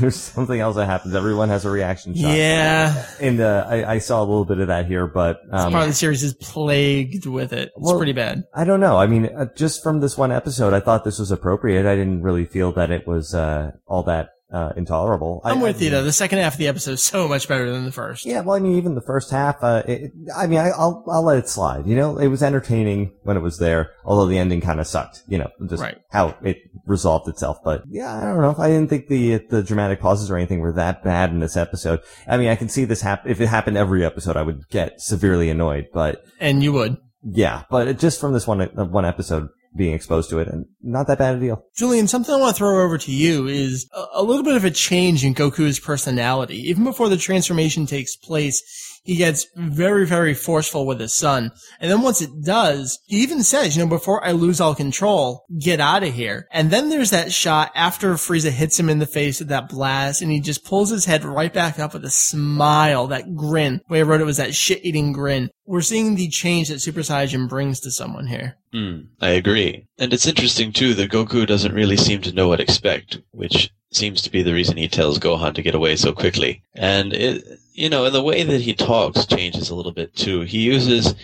there's something else that happens. Everyone has a reaction shot. Yeah. And I saw a little bit of that here, but... part of the series is plagued with it. It's pretty bad. I don't know. I mean, just from this one episode, I thought this was appropriate. I didn't really feel that it was... all that intolerable. I'm with you, though. The second half of the episode is so much better than the first. Yeah, well, I mean, even the first half, I'll let it slide. You know, it was entertaining when it was there, although the ending kind of sucked, you know, just how it resolved itself. But yeah, I don't know. I didn't think the dramatic pauses or anything were that bad in this episode. I mean, I can see this happen. If it happened every episode, I would get severely annoyed, but. And you would. Yeah, but just from this one episode, being exposed to it, and not that bad a deal. Julian, something I want to throw over to you is a little bit of a change in Goku's personality. Even before the transformation takes place, he gets very, very forceful with his son. And then once it does, he even says, you know, before I lose all control, get out of here. And then there's that shot after Frieza hits him in the face with that blast, and he just pulls his head right back up with a smile, that grin. The way I wrote it was that shit-eating grin. We're seeing the change that Super Saiyan brings to someone here. I agree. And it's interesting, too, that Goku doesn't really seem to know what to expect, which seems to be the reason he tells Gohan to get away so quickly. And, and the way that he talks changes a little bit, too. He uses...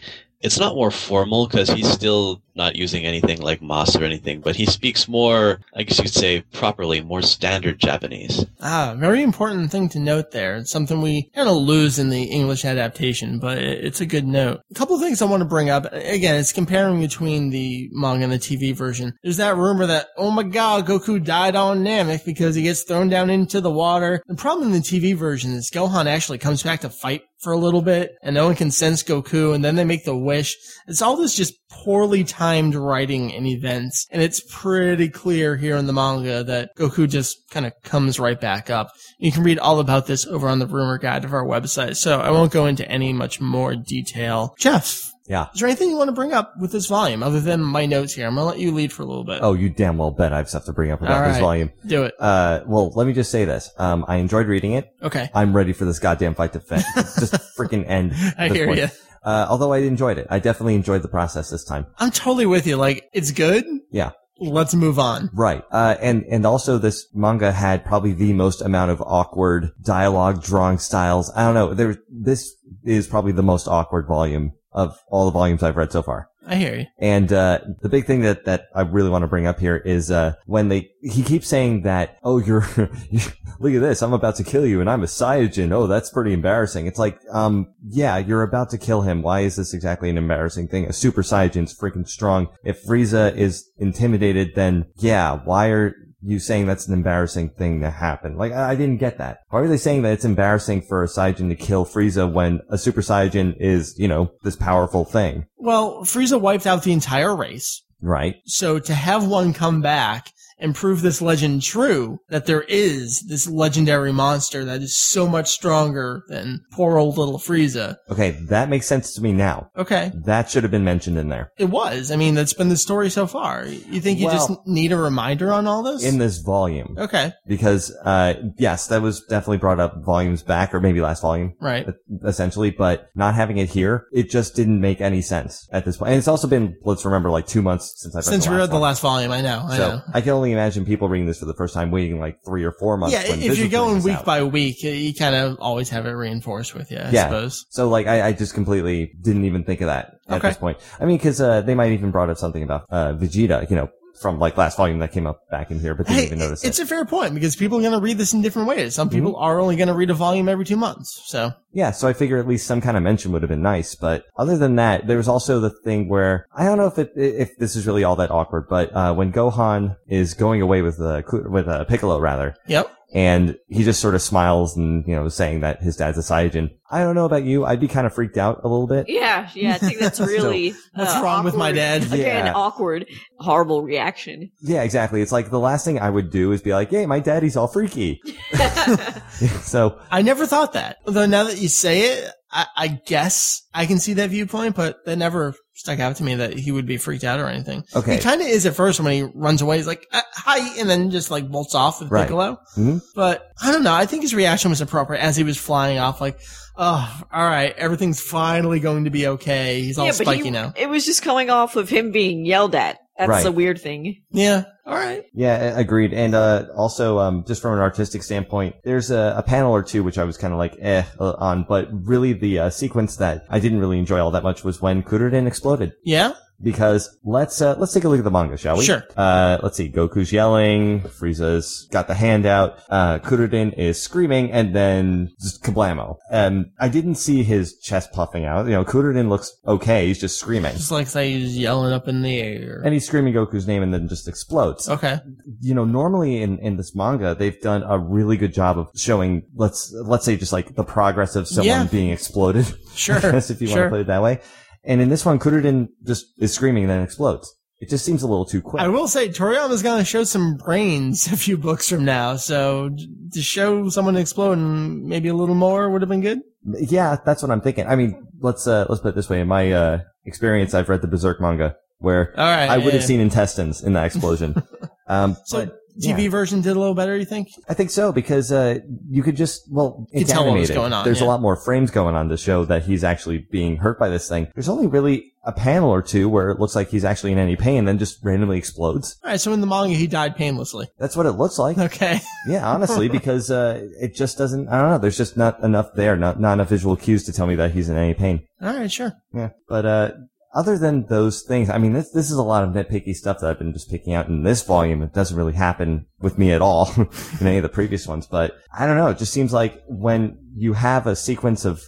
It's not more formal because he's still not using anything like mas or anything, but he speaks more, I guess you could say, properly, more standard Japanese. Very important thing to note there. It's something we kind of lose in the English adaptation, but it's a good note. A couple of things I want to bring up. Again, it's comparing between the manga and the TV version. There's that rumor that, oh my god, Goku died on Namek because he gets thrown down into the water. The problem in the TV version is Gohan actually comes back to fight for a little bit, and no one can sense Goku, and then they make the wish. It's all this just poorly timed writing and events, and it's pretty clear here in the manga that Goku just kind of comes right back up. You can read all about this over on the rumor guide of our website, so I won't go into any much more detail. Jeff, yeah, is there anything you want to bring up with this volume other than my notes here? I'm going to let you lead for a little bit. Oh, you damn well bet I have stuff to bring up about this volume. Do it. Well, let me just say this. I enjoyed reading it. Okay. I'm ready for this goddamn fight to just freaking end. I hear you. Although I enjoyed it. I definitely enjoyed the process this time. I'm totally with you. Like, it's good. Yeah. Let's move on. Right. And also this manga had probably the most amount of awkward dialogue, drawing styles. I don't know. This is probably the most awkward volume of all the volumes I've read so far. I hear you. And the big thing that I really want to bring up here is when he keeps saying that, oh, look at this, I'm about to kill you, and I'm a Saiyajin. Oh, that's pretty embarrassing. It's like, yeah, you're about to kill him. Why is this exactly an embarrassing thing? A Super Saiyajin's freaking strong. If Frieza is intimidated, then, yeah, why are you saying that's an embarrassing thing to happen? Like, I didn't get that. Why are they saying that it's embarrassing for a Saiyajin to kill Frieza when a Super Saiyajin is, you know, this powerful thing? Well, Frieza wiped out the entire race. Right. So to have one come back and prove this legend true, that there is this legendary monster that is so much stronger than poor old little Frieza. Okay, that makes sense to me now. Okay. That should have been mentioned in there. It was. I mean, that's been the story so far. You think you just need a reminder on all this? In this volume. Okay. Because, yes, that was definitely brought up volumes back, or maybe last volume. Right. Essentially, but not having it here, it just didn't make any sense at this point. And it's also been, let's remember, like 2 months since I've read the last volume. I know. I can only imagine people reading this for the first time waiting like 3 or 4 months. Yeah, if you're going week by week, you kind of always have it reinforced with you, I suppose. So like, I just completely didn't even think of that at this point. I mean, because they might even brought up something about Vegeta, you know, from like last volume that came up back in here, but didn't even notice it. It's a fair point because people are going to read this in different ways. Some people are only going to read a volume every 2 months. So yeah, so I figure at least some kind of mention would have been nice. But other than that, there was also the thing where I don't know if this is really all that awkward, but when Gohan is going away with Piccolo rather. Yep. And he just sort of smiles and, you know, saying that his dad's a Saiyajin. I don't know about you. I'd be kind of freaked out a little bit. Yeah. I think that's really so, what's wrong awkward, with my dad? Again, awkward, horrible reaction. Yeah, exactly. It's like the last thing I would do is be like, hey, my daddy's all freaky. So I never thought that. Although now that you say it, I guess I can see that viewpoint, but that never stuck out to me that he would be freaked out or anything. Okay. He kind of is at first when he runs away. He's like, hi, and then just like bolts off with Piccolo. Mm-hmm. But I don't know. I think his reaction was appropriate as he was flying off, like, oh, all right, everything's finally going to be okay. He's all spiky now. It was just coming off of him being yelled at. That's the weird thing. Yeah. All right. Yeah, agreed. And also, just from an artistic standpoint, there's a panel or two which I was kind of like, on. But really the sequence that I didn't really enjoy all that much was when Kuririn exploded. Yeah? because let's take a look at the manga, shall we? Sure. Let's see. Goku's yelling. Frieza's got the hand out. Kurudin is screaming, and then just kablamo. I didn't see his chest puffing out. You know, Kurudin looks okay. He's just screaming. Just like say he's yelling up in the air. And he's screaming Goku's name and then just explodes. Okay. You know, normally in this manga, they've done a really good job of showing, let's say just like the progress of someone being exploded. Sure. If you want to put it that way. And in this one, Kurudin just is screaming and then explodes. It just seems a little too quick. I will say, Toriyama's going to show some brains a few books from now, so to show someone exploding maybe a little more would have been good? Yeah, that's what I'm thinking. I mean, let's put it this way. In my experience, I've read the Berserk manga, where I would have seen intestines in that explosion. TV version did a little better, you think? I think so, because you could just, it's animated. Going on, there's a lot more frames going on to show that he's actually being hurt by this thing. There's only really a panel or two where it looks like he's actually in any pain, then just randomly explodes. All right, so in the manga, he died painlessly. That's what it looks like. Okay. Yeah, honestly, because it just doesn't, I don't know, there's just not enough there, not enough visual cues to tell me that he's in any pain. All right, sure. Yeah, but... other than those things, I mean, this is a lot of nitpicky stuff that I've been just picking out in this volume. It doesn't really happen with me at all in any of the previous ones, but I don't know. It just seems like when you have a sequence of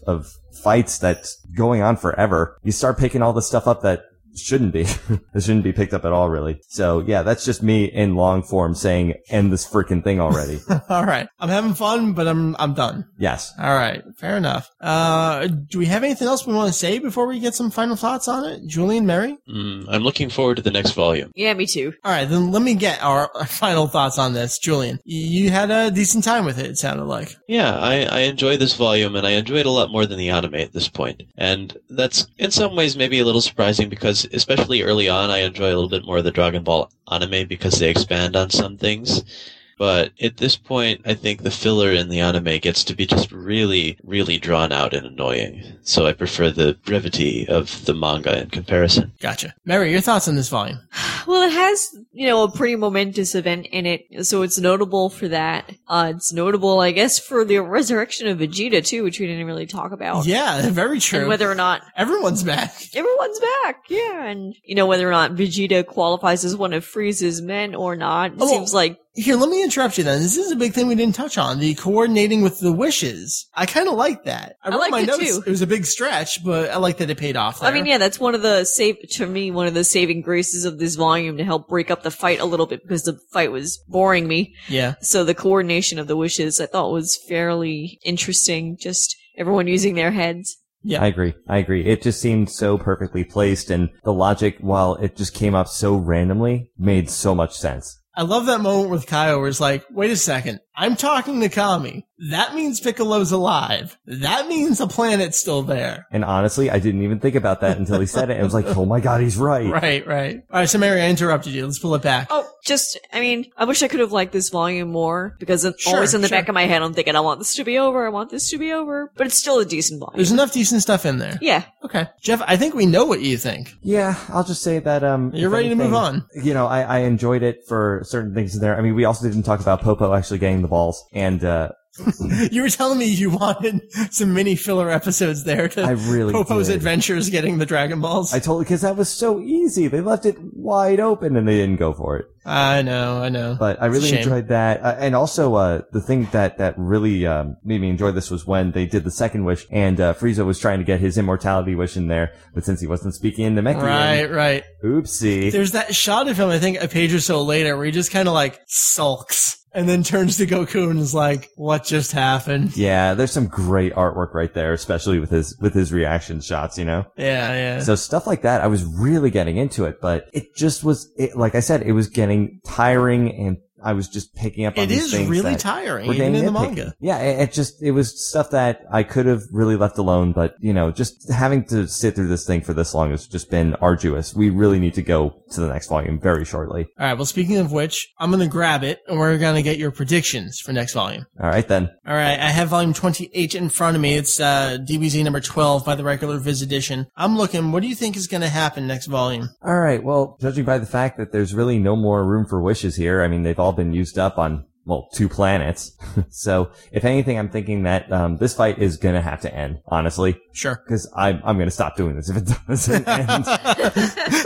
fights that's going on forever, you start picking all the stuff up that shouldn't be. It shouldn't be picked up at all, really. So, yeah, that's just me in long form saying, end this freaking thing already. All right. I'm having fun, but I'm done. Yes. All right. Fair enough. Do we have anything else we want to say before we get some final thoughts on it? Julian, Meri? I'm looking forward to the next volume. Yeah, me too. All right. Then let me get our final thoughts on this. Julian, you had a decent time with it sounded like. Yeah, I enjoyed this volume, and I enjoyed it a lot more than the anime at this point. And that's, in some ways, maybe a little surprising because especially early on, I enjoy a little bit more of the Dragon Ball anime because they expand on some things. But at this point, I think the filler in the anime gets to be just really, really drawn out and annoying. So I prefer the brevity of the manga in comparison. Gotcha. Meri, your thoughts on this volume? Well, it has, a pretty momentous event in it, so it's notable for that. It's notable, I guess, for the resurrection of Vegeta, too, which we didn't really talk about. Yeah, very true. And whether or not... Everyone's back. Everyone's back, yeah. And, whether or not Vegeta qualifies as one of Frieza's men or not, it seems like... Here, let me interrupt you then. This is a big thing we didn't touch on, the coordinating with the wishes. I kind of like that. I wrote my notes. Too. It was a big stretch, but I like that it paid off there. I mean, yeah, that's one of the saving graces of this volume to help break up the fight a little bit because the fight was boring me. Yeah. So the coordination of the wishes I thought was fairly interesting, just everyone using their heads. Yeah, I agree. It just seemed so perfectly placed, and the logic, while it just came up so randomly, made so much sense. I love that moment with Kaio where it's like, wait a second, I'm talking to Kami. That means Piccolo's alive. That means the planet's still there. And honestly, I didn't even think about that until he said it. It was like, oh my god, he's right. Right. All right, so Meri, I interrupted you. Let's pull it back. Oh, I wish I could have liked this volume more because it's always in the back of my head. I'm thinking, I want this to be over. But it's still a decent volume. There's enough decent stuff in there. Yeah. Okay. Jeff, I think we know what you think. Yeah, I'll just say that... You're ready to move on. I enjoyed it for certain things in there. I mean, we also didn't talk about Popo actually getting the balls, and you were telling me you wanted some mini filler episodes there to Popo's adventures getting the Dragon Balls. I totally, because that was so easy. They left it wide open and they didn't go for it. I know. But I really enjoyed that. And also, the thing that really made me enjoy this was when they did the second wish, and Frieza was trying to get his immortality wish in there, but since he wasn't speaking in Namekian... Right. Oopsie. There's that shot of him, I think, a page or so later, where he just kind of, sulks. And then turns to Goku and is like, what just happened? Yeah, there's some great artwork right there, especially with his reaction shots, Yeah. So stuff like that, I was really getting into it, but it just was, like I said, it was getting tiring and I was just picking up on these things. It is really tiring, even in the manga. Yeah, it was stuff that I could have really left alone, but, just having to sit through this thing for this long has just been arduous. We really need to go to the next volume very shortly. All right, well, speaking of which, I'm going to grab it, and we're going to get your predictions for next volume. All right, then. All right, I have volume 28 in front of me. It's DBZ number 12 by the regular Viz edition. I'm looking, what do you think is going to happen next volume? All right, well, judging by the fact that there's really no more room for wishes here, I mean, they've all been used up on well, two planets. So if anything, I'm thinking that this fight is going to have to end, honestly. Sure. Because I'm going to stop doing this if it doesn't end.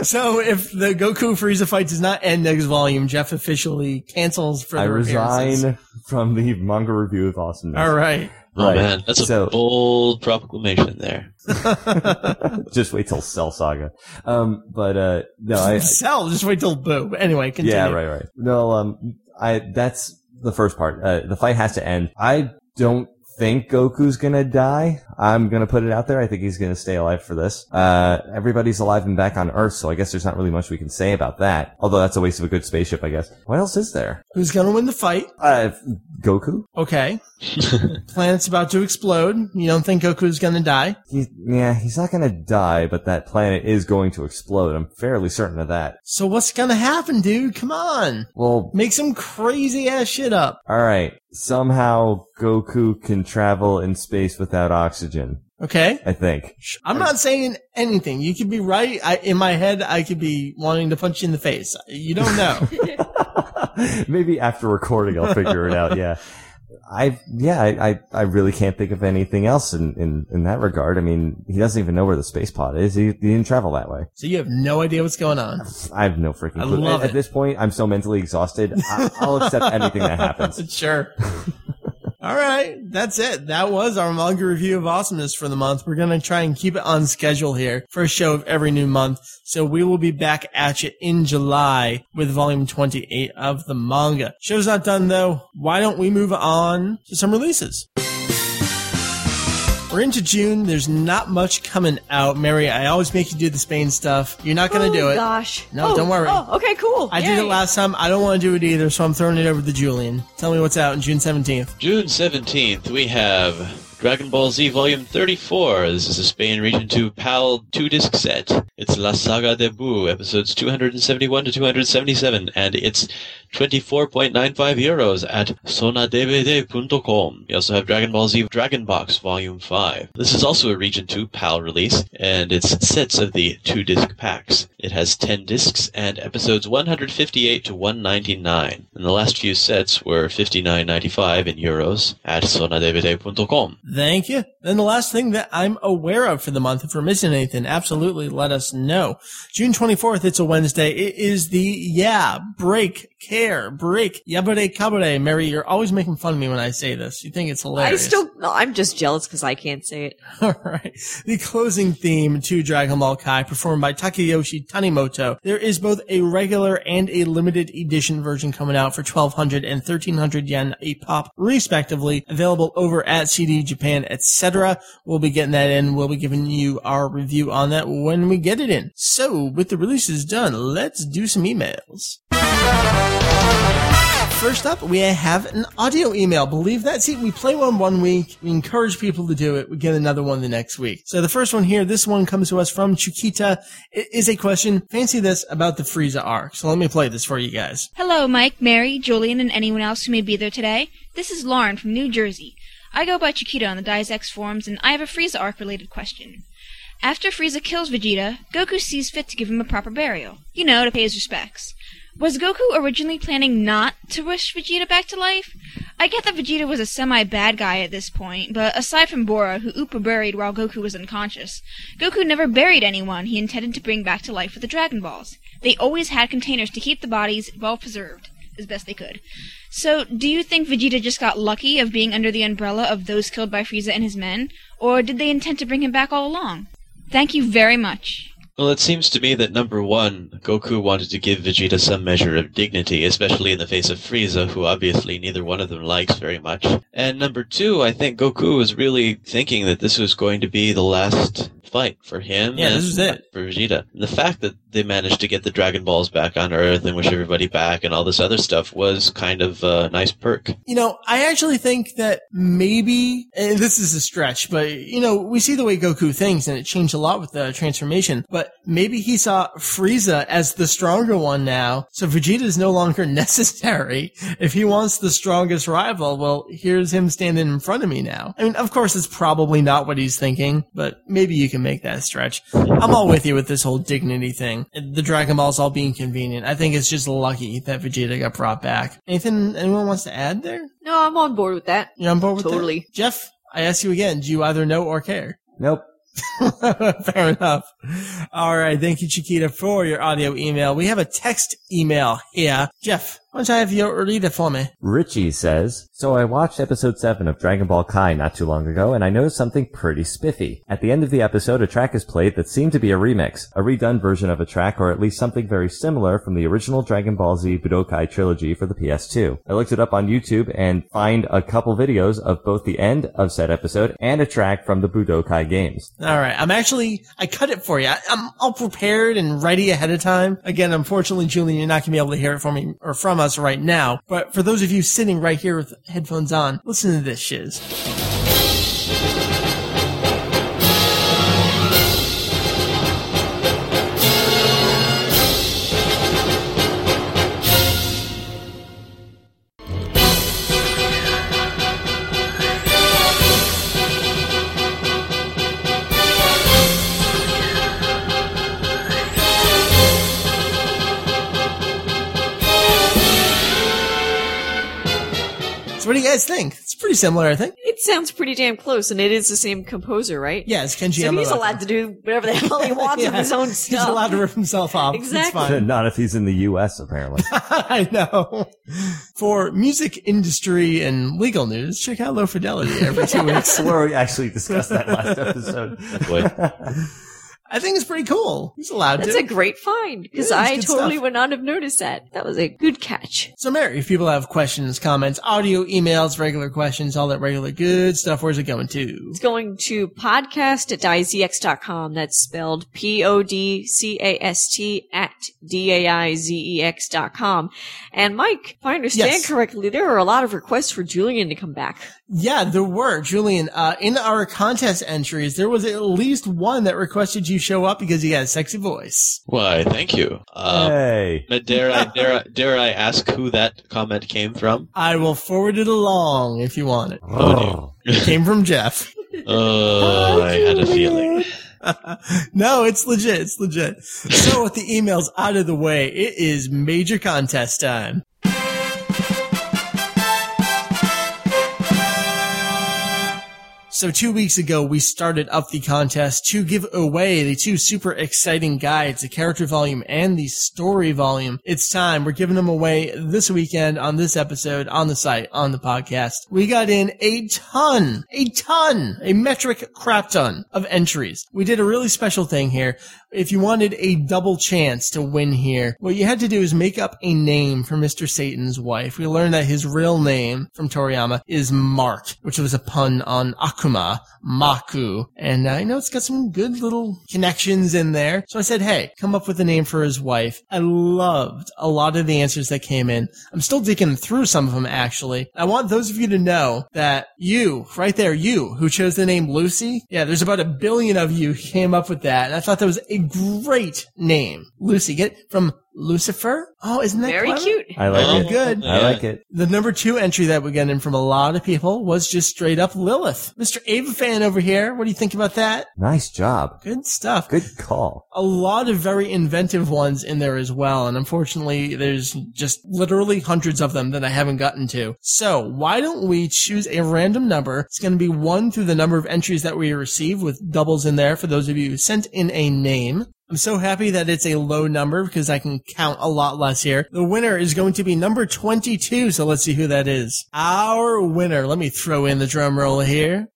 So if the Goku Frieza fight does not end next volume, Jeff officially cancels for the resign from the manga review of awesomeness. All right. Oh, right. Man, that's a bold proclamation there. Just wait till Cell Saga. Cell, just wait till Boo. Anyway, continue. Yeah, right. No, that's the first part. The fight has to end. I don't think Goku's gonna die. I'm gonna put it out there. I think he's gonna stay alive for this. Everybody's alive and back on Earth, so I guess there's not really much we can say about that. Although that's a waste of a good spaceship, I guess. What else is there? Who's gonna win the fight? Goku. Okay. Planet's about to explode. You don't think Goku's gonna die? He's not gonna die, but that planet is going to explode. I'm fairly certain of that. So what's gonna happen, dude? Come on. Well, make some crazy ass shit up. Alright. Somehow Goku can travel in space without oxygen. Okay. I think. I'm not saying anything. You could be right. In my head, I could be wanting to punch you in the face. You don't know. Maybe after recording, I'll figure it out. Yeah. I really can't think of anything else in that regard. I mean, he doesn't even know where the space pod is. He didn't travel that way. So you have no idea what's going on. I have no freaking clue. Love it. At this point, I'm so mentally exhausted. I'll accept anything that happens. Sure. All right. That's it. That was our manga review of awesomeness for the month. We're going to try and keep it on schedule here. First show of every new month. So we will be back at you in July with volume 28 of the manga. Show's not done though. Why don't we move on to some releases? We're into June. There's not much coming out. Mary, I always make you do the Spain stuff. You're not going to do it. Gosh. No, don't worry. Oh, okay, cool. I did it last time. I don't want to do it either, so I'm throwing it over to Julian. Tell me what's out on June 17th. June 17th, we have Dragon Ball Z Volume 34. This is a Spain Region 2 PAL 2-disc set. It's La Saga de Buu, episodes 271 to 277, and it's €24.95 at sonadvd.com. We also have Dragon Ball Z Dragon Box Volume 5. This is also a Region 2 PAL release, and it's sets of the 2-disc packs. It has 10 discs and episodes 158 to 199. And the last few sets were €59.95 in euros at sonadvd.com. Thank you. Then the last thing that I'm aware of for the month, if we're missing anything, absolutely let us know. June 24th, it's a Wednesday. It is the Yabare Kabare. Mary, you're always making fun of me when I say this. You think it's hilarious. I'm just jealous because I can't say it. All right. The closing theme to Dragon Ball Kai, performed by Takeyoshi Tanimoto. There is both a regular and a limited edition version coming out for 1,200 and 1,300 yen a pop, respectively, available over at CD Japan, etc. We'll be getting that in. We'll be giving you our review on that when we get it in. So, with the releases done, let's do some emails. First up, we have an audio email. Believe that? See, we play one week, we encourage people to do it, we get another one the next week. So the first one here, this one comes to us from Chiquita. It is a question, fancy this, about the Frieza arc. So let me play this for you guys. Hello, Mike, Mary, Julian, and anyone else who may be there today. This is Lauren from New Jersey. I go by Chiquita on the DaiZex forums, and I have a Frieza arc-related question. After Frieza kills Vegeta, Goku sees fit to give him a proper burial. You know, to pay his respects. Was Goku originally planning not to wish Vegeta back to life? I get that Vegeta was a semi-bad guy at this point, but aside from Bora, who Upa buried while Goku was unconscious, Goku never buried anyone he intended to bring back to life with the Dragon Balls. They always had containers to keep the bodies well preserved, as best they could. So, do you think Vegeta just got lucky of being under the umbrella of those killed by Frieza and his men, or did they intend to bring him back all along? Thank you very much. Well, it seems to me that, number one, Goku wanted to give Vegeta some measure of dignity, especially in the face of Frieza, who obviously neither one of them likes very much. And number two, I think Goku was really thinking that this was going to be the last fight for him and for Vegeta. And the fact that they managed to get the Dragon Balls back on Earth and wish everybody back and all this other stuff was kind of a nice perk. You know, I actually think that maybe, and this is a stretch, but, you know, we see the way Goku thinks, and it changed a lot with the transformation, but maybe he saw Frieza as the stronger one now, so Vegeta is no longer necessary. If he wants the strongest rival, well, here's him standing in front of me now. I mean, of course, it's probably not what he's thinking, but maybe you can make that stretch. I'm all with you with this whole dignity thing. The Dragon Balls all being convenient. I think it's just lucky that Vegeta got brought back. Anyone wants to add there? No, I'm on board with that. You're on board with that? Totally. Jeff, I ask you again, do you either know or care? Nope. Fair enough. All right. Thank you, Chiquita, for your audio email. We have a text email here. Jeff, why don't I have you read it for me? Richie says, so I watched episode 7 of Dragon Ball Kai not too long ago, and I noticed something pretty spiffy. At the end of the episode, a track is played that seemed to be a remix, a redone version of a track, or at least something very similar from the original Dragon Ball Z Budokai trilogy for the PS2. I looked it up on YouTube and find a couple videos of both the end of said episode and a track from the Budokai games. All right. I cut it for you. I'm all prepared and ready ahead of time. Again, unfortunately, Julian, you're not going to be able to hear it from me or from us right now. But for those of you sitting right here with headphones on, listen to this shiz. What do you guys think? It's pretty similar, I think. It sounds pretty damn close, and it is the same composer, right? Yeah, it's Kenji Yamauchi. So he's allowed to do whatever the hell he wants with his own stuff. He's allowed to rip himself off. Exactly. It's fine. Not if he's in the U.S., apparently. I know. For music industry and legal news, check out Low Fidelity every 2 weeks. Where we actually discussed that last episode. I think it's pretty cool. He's allowed to. That's a great find, because I totally would not have noticed that. That was a good catch. So, Mary, if people have questions, comments, audio, emails, regular questions, all that regular good stuff, where's it going to? It's going to podcast@daizx.com. That's spelled PODCAST @DAIZEX.com. And, Mike, if I understand correctly, there are a lot of requests for Julian to come back. Yeah, there were. Julian, in our contest entries, there was at least one that requested you show up because you got a sexy voice. Why, thank you. Hey. Dare I ask who that comment came from? I will forward it along if you want it. Oh, it came from Jeff. Oh, I had a feeling. No, it's legit. It's legit. So with the emails out of the way, it is major contest time. So 2 weeks ago, we started up the contest to give away the two super exciting guides, the character volume and the story volume. It's time. We're giving them away this weekend on this episode, on the site, on the podcast. We got in a metric crap ton of entries. We did a really special thing here. If you wanted a double chance to win here, what you had to do is make up a name for Mr. Satan's wife. We learned that his real name from Toriyama is Mark, which was a pun on Akuma, Maku. And I know it's got some good little connections in there. So I said, hey, come up with a name for his wife. I loved a lot of the answers that came in. I'm still digging through some of them, actually. I want those of you to know that you, right there, you who chose the name Lucy, yeah, there's about 1 billion of you came up with that. And I thought that was a great name. Lucy, get from Lucifer? Oh, isn't that very clever? Cute? I like it. Good. Yeah. I like it. The number 2 entry that we got in from a lot of people was just straight up Lilith. Mr. Ava fan over here. What do you think about that? Nice job. Good stuff. Good call. A lot of very inventive ones in there as well. And unfortunately, there's just literally hundreds of them that I haven't gotten to. So why don't we choose a random number? It's going to be 1 through the number of entries that we receive with doubles in there for those of you who sent in a name. I'm so happy that it's a low number because I can count a lot less here. The winner is going to be number 22, so let's see who that is. Our winner. Let me throw in the drum roll here.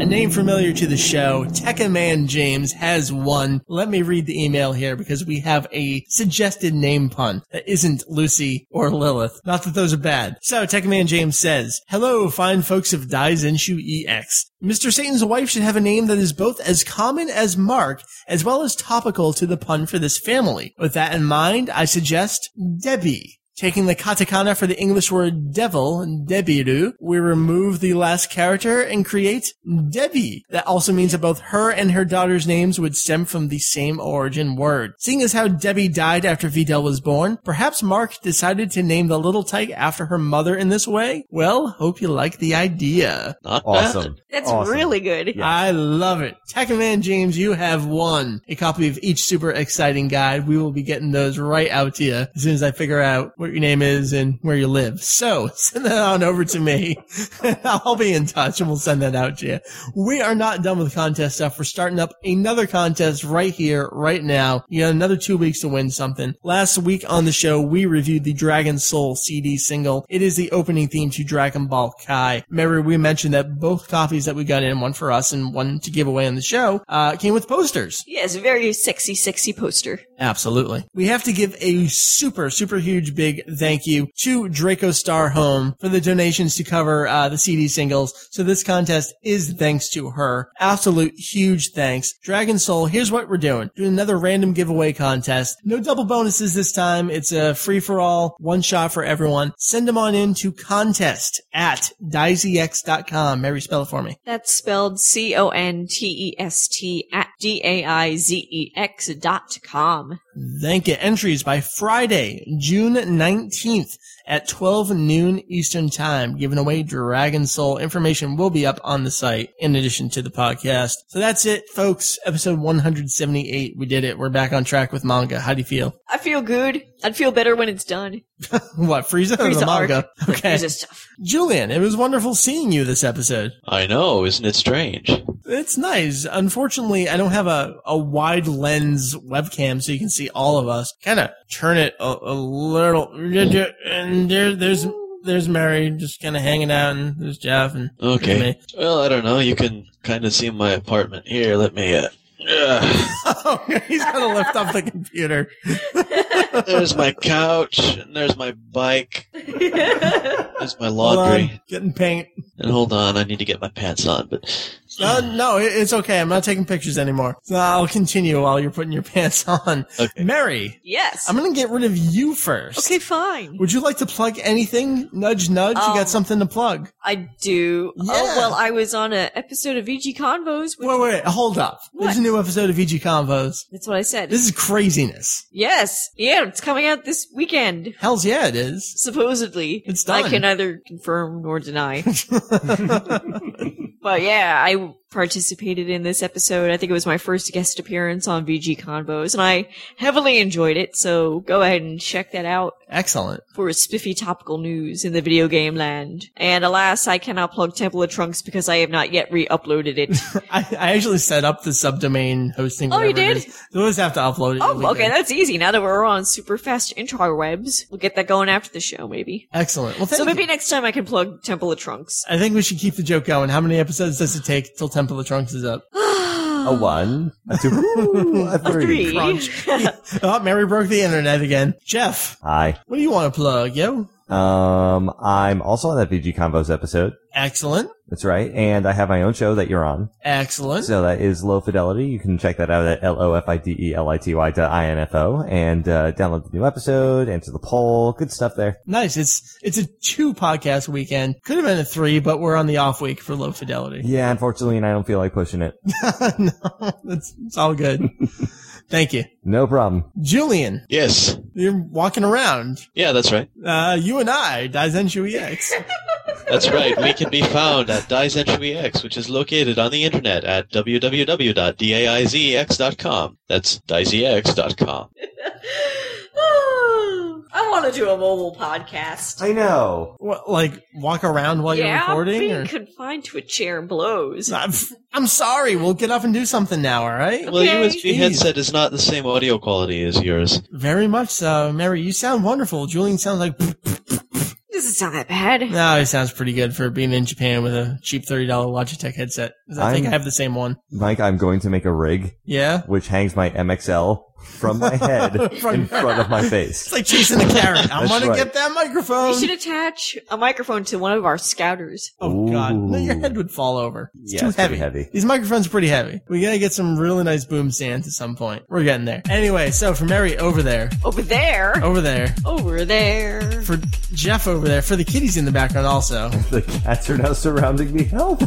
A name familiar to the show, Tech-A-Man James has won. Let me read the email here because we have a suggested name pun that isn't Lucy or Lilith. Not that those are bad. So Tech-A-Man James says, hello, fine folks of Daizenshuu EX. Mr. Satan's wife should have a name that is both as common as Mark as well as topical to the pun for this family. With that in mind, I suggest Debbie. Taking the katakana for the English word devil, debiru, we remove the last character and create Debbie. That also means that both her and her daughter's names would stem from the same origin word. Seeing as how Debbie died after Videl was born, perhaps Mark decided to name the little tyke after her mother in this way? Well, hope you like the idea. Awesome. That's awesome. Really good. Yeah. I love it. Tech-A-Man James, you have won a copy of each super exciting guide. We will be getting those right out to you as soon as I figure out what your name is and where you live. So send that on over to me. I'll be in touch and we'll send that out to you. We are not done with contest stuff. We're starting up another contest right here, right now. You got another 2 weeks to win something. Last week on the show, we reviewed the Dragon Soul CD single. It is the opening theme to Dragon Ball Kai. Remember, we mentioned that both copies that we got in, one for us and one to give away on the show, came with posters. Yes, a very sexy, sexy poster. Absolutely. We have to give a super, super huge big thank you to Draco Star Home for the donations to cover the CD singles. So this contest is thanks to her. Absolute huge thanks. Dragon Soul, here's what we're doing. Doing another random giveaway contest. No double bonuses this time. It's a free-for-all, one shot for everyone. Send them on in to contest@daizex.com. Mary, spell it for me. That's spelled CONTEST at DAIZEX.com. Thank you. Entries by Friday, June 19th at 12 noon Eastern Time. Giving away Dragon Soul. Information will be up on the site in addition to the podcast. So that's it, folks. Episode 178. We did it. We're back on track with manga. How do you feel? I feel good. I'd feel better when it's done. What, Frieza or the manga? Arc. Okay. Frieza stuff. Julian, it was wonderful seeing you this episode. I know. Isn't it strange? It's nice. Unfortunately, I don't have a wide lens webcam so you can see all of us. Kind of turn it a little. And there's Mary just kind of hanging out, and there's Jeff. And okay. Me. Well, I don't know. You can kind of see my apartment here. Let me... He's going to lift up the computer. There's my couch, and there's my bike. There's my laundry. Hold on, getting paint. And hold on, I need to get my pants on. But no, it's okay. I'm not taking pictures anymore. So I'll continue while you're putting your pants on. Okay. Mary. Yes. I'm going to get rid of you first. Okay, fine. Would you like to plug anything? Nudge, nudge. You got something to plug. I do. Yeah. Oh, well, I was on an episode of VG Convos. Wait, hold up. What? There's a new episode of VG Convos. That's what I said. This is craziness. Yes. Yeah, it's coming out this weekend. Hells yeah, it is. Supposedly. It's done. I can neither confirm nor deny. But yeah, I participated in this episode. I think it was my first guest appearance on VG Convos, and I heavily enjoyed it, so go ahead and check that out. Excellent. For spiffy topical news in the video game land. And alas, I cannot plug Temple of Trunks because I have not yet re-uploaded it. I actually set up the subdomain hosting. Oh, you did? We'll just have to upload it. Oh, okay, that's easy. Now that we're on super fast interwebs, we'll get that going after the show, maybe. Excellent. Well, thank you. So maybe next time I can plug Temple of Trunks. I think we should keep the joke going. How many episodes does it take till Temple of Trunks is up? A one, a two, a three. Oh, Mary broke the internet again. Jeff. Hi. What do you want to plug, yo? I'm also on that VG Convos episode. Excellent. That's right. And I have my own show that you're on. Excellent. So that is Low Fidelity. You can check that out at LOFIDELITY.info and download the new episode, answer the poll. Good stuff there. Nice. It's a 2-podcast weekend. Could have been a 3, but we're on the off week for Low Fidelity. Yeah, unfortunately, and I don't feel like pushing it. No, it's all good. Thank you. No problem. Julian. Yes. You're walking around. Yeah, that's right. You and I, Daizenshuu EX. That's right. We can be found at Daizenshuu EX, which is located on the internet at www.daizex.com. That's daizex.com. I want to do a mobile podcast. I know. What, like walk around while you're recording? Yeah, being confined to a chair blows. I'm sorry. We'll get up and do something now, all right? Okay. Well, the USB headset is not the same audio quality as yours. Very much so. Mary, you sound wonderful. Julian sounds like... Doesn't sound that bad. No, it sounds pretty good for being in Japan with a cheap $30 Logitech headset. I think I have the same one. Mike, I'm going to make a rig. Yeah? Which hangs my MXL from my head in front of my face. It's like chasing the carrot. I'm going to get that microphone. You should attach a microphone to one of our scouters. Oh, God. No, your head would fall over. It's too heavy. These microphones are pretty heavy. We got to get some really nice boom stands at some point. We're getting there. Anyway, so for Meri, over there. Over there? Over there. Over there. For Jeff, over there. For the kitties in the background also. The cats are now surrounding me. Help.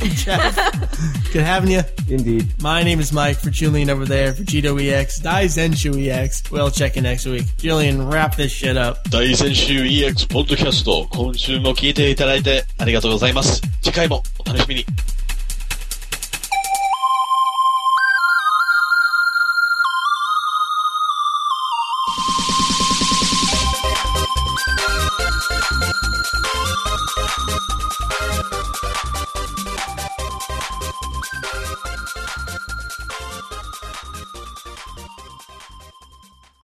Jeff, good having you. Indeed. My name is Mike. For Julian over there. For Saichōrō EX. Daizenshuu EX. We'll check in next week. Julian, wrap this shit up. Daizenshuu EX ポッドキャスト。今週も聞いていただいてありがとうございます。次回もお楽しみに。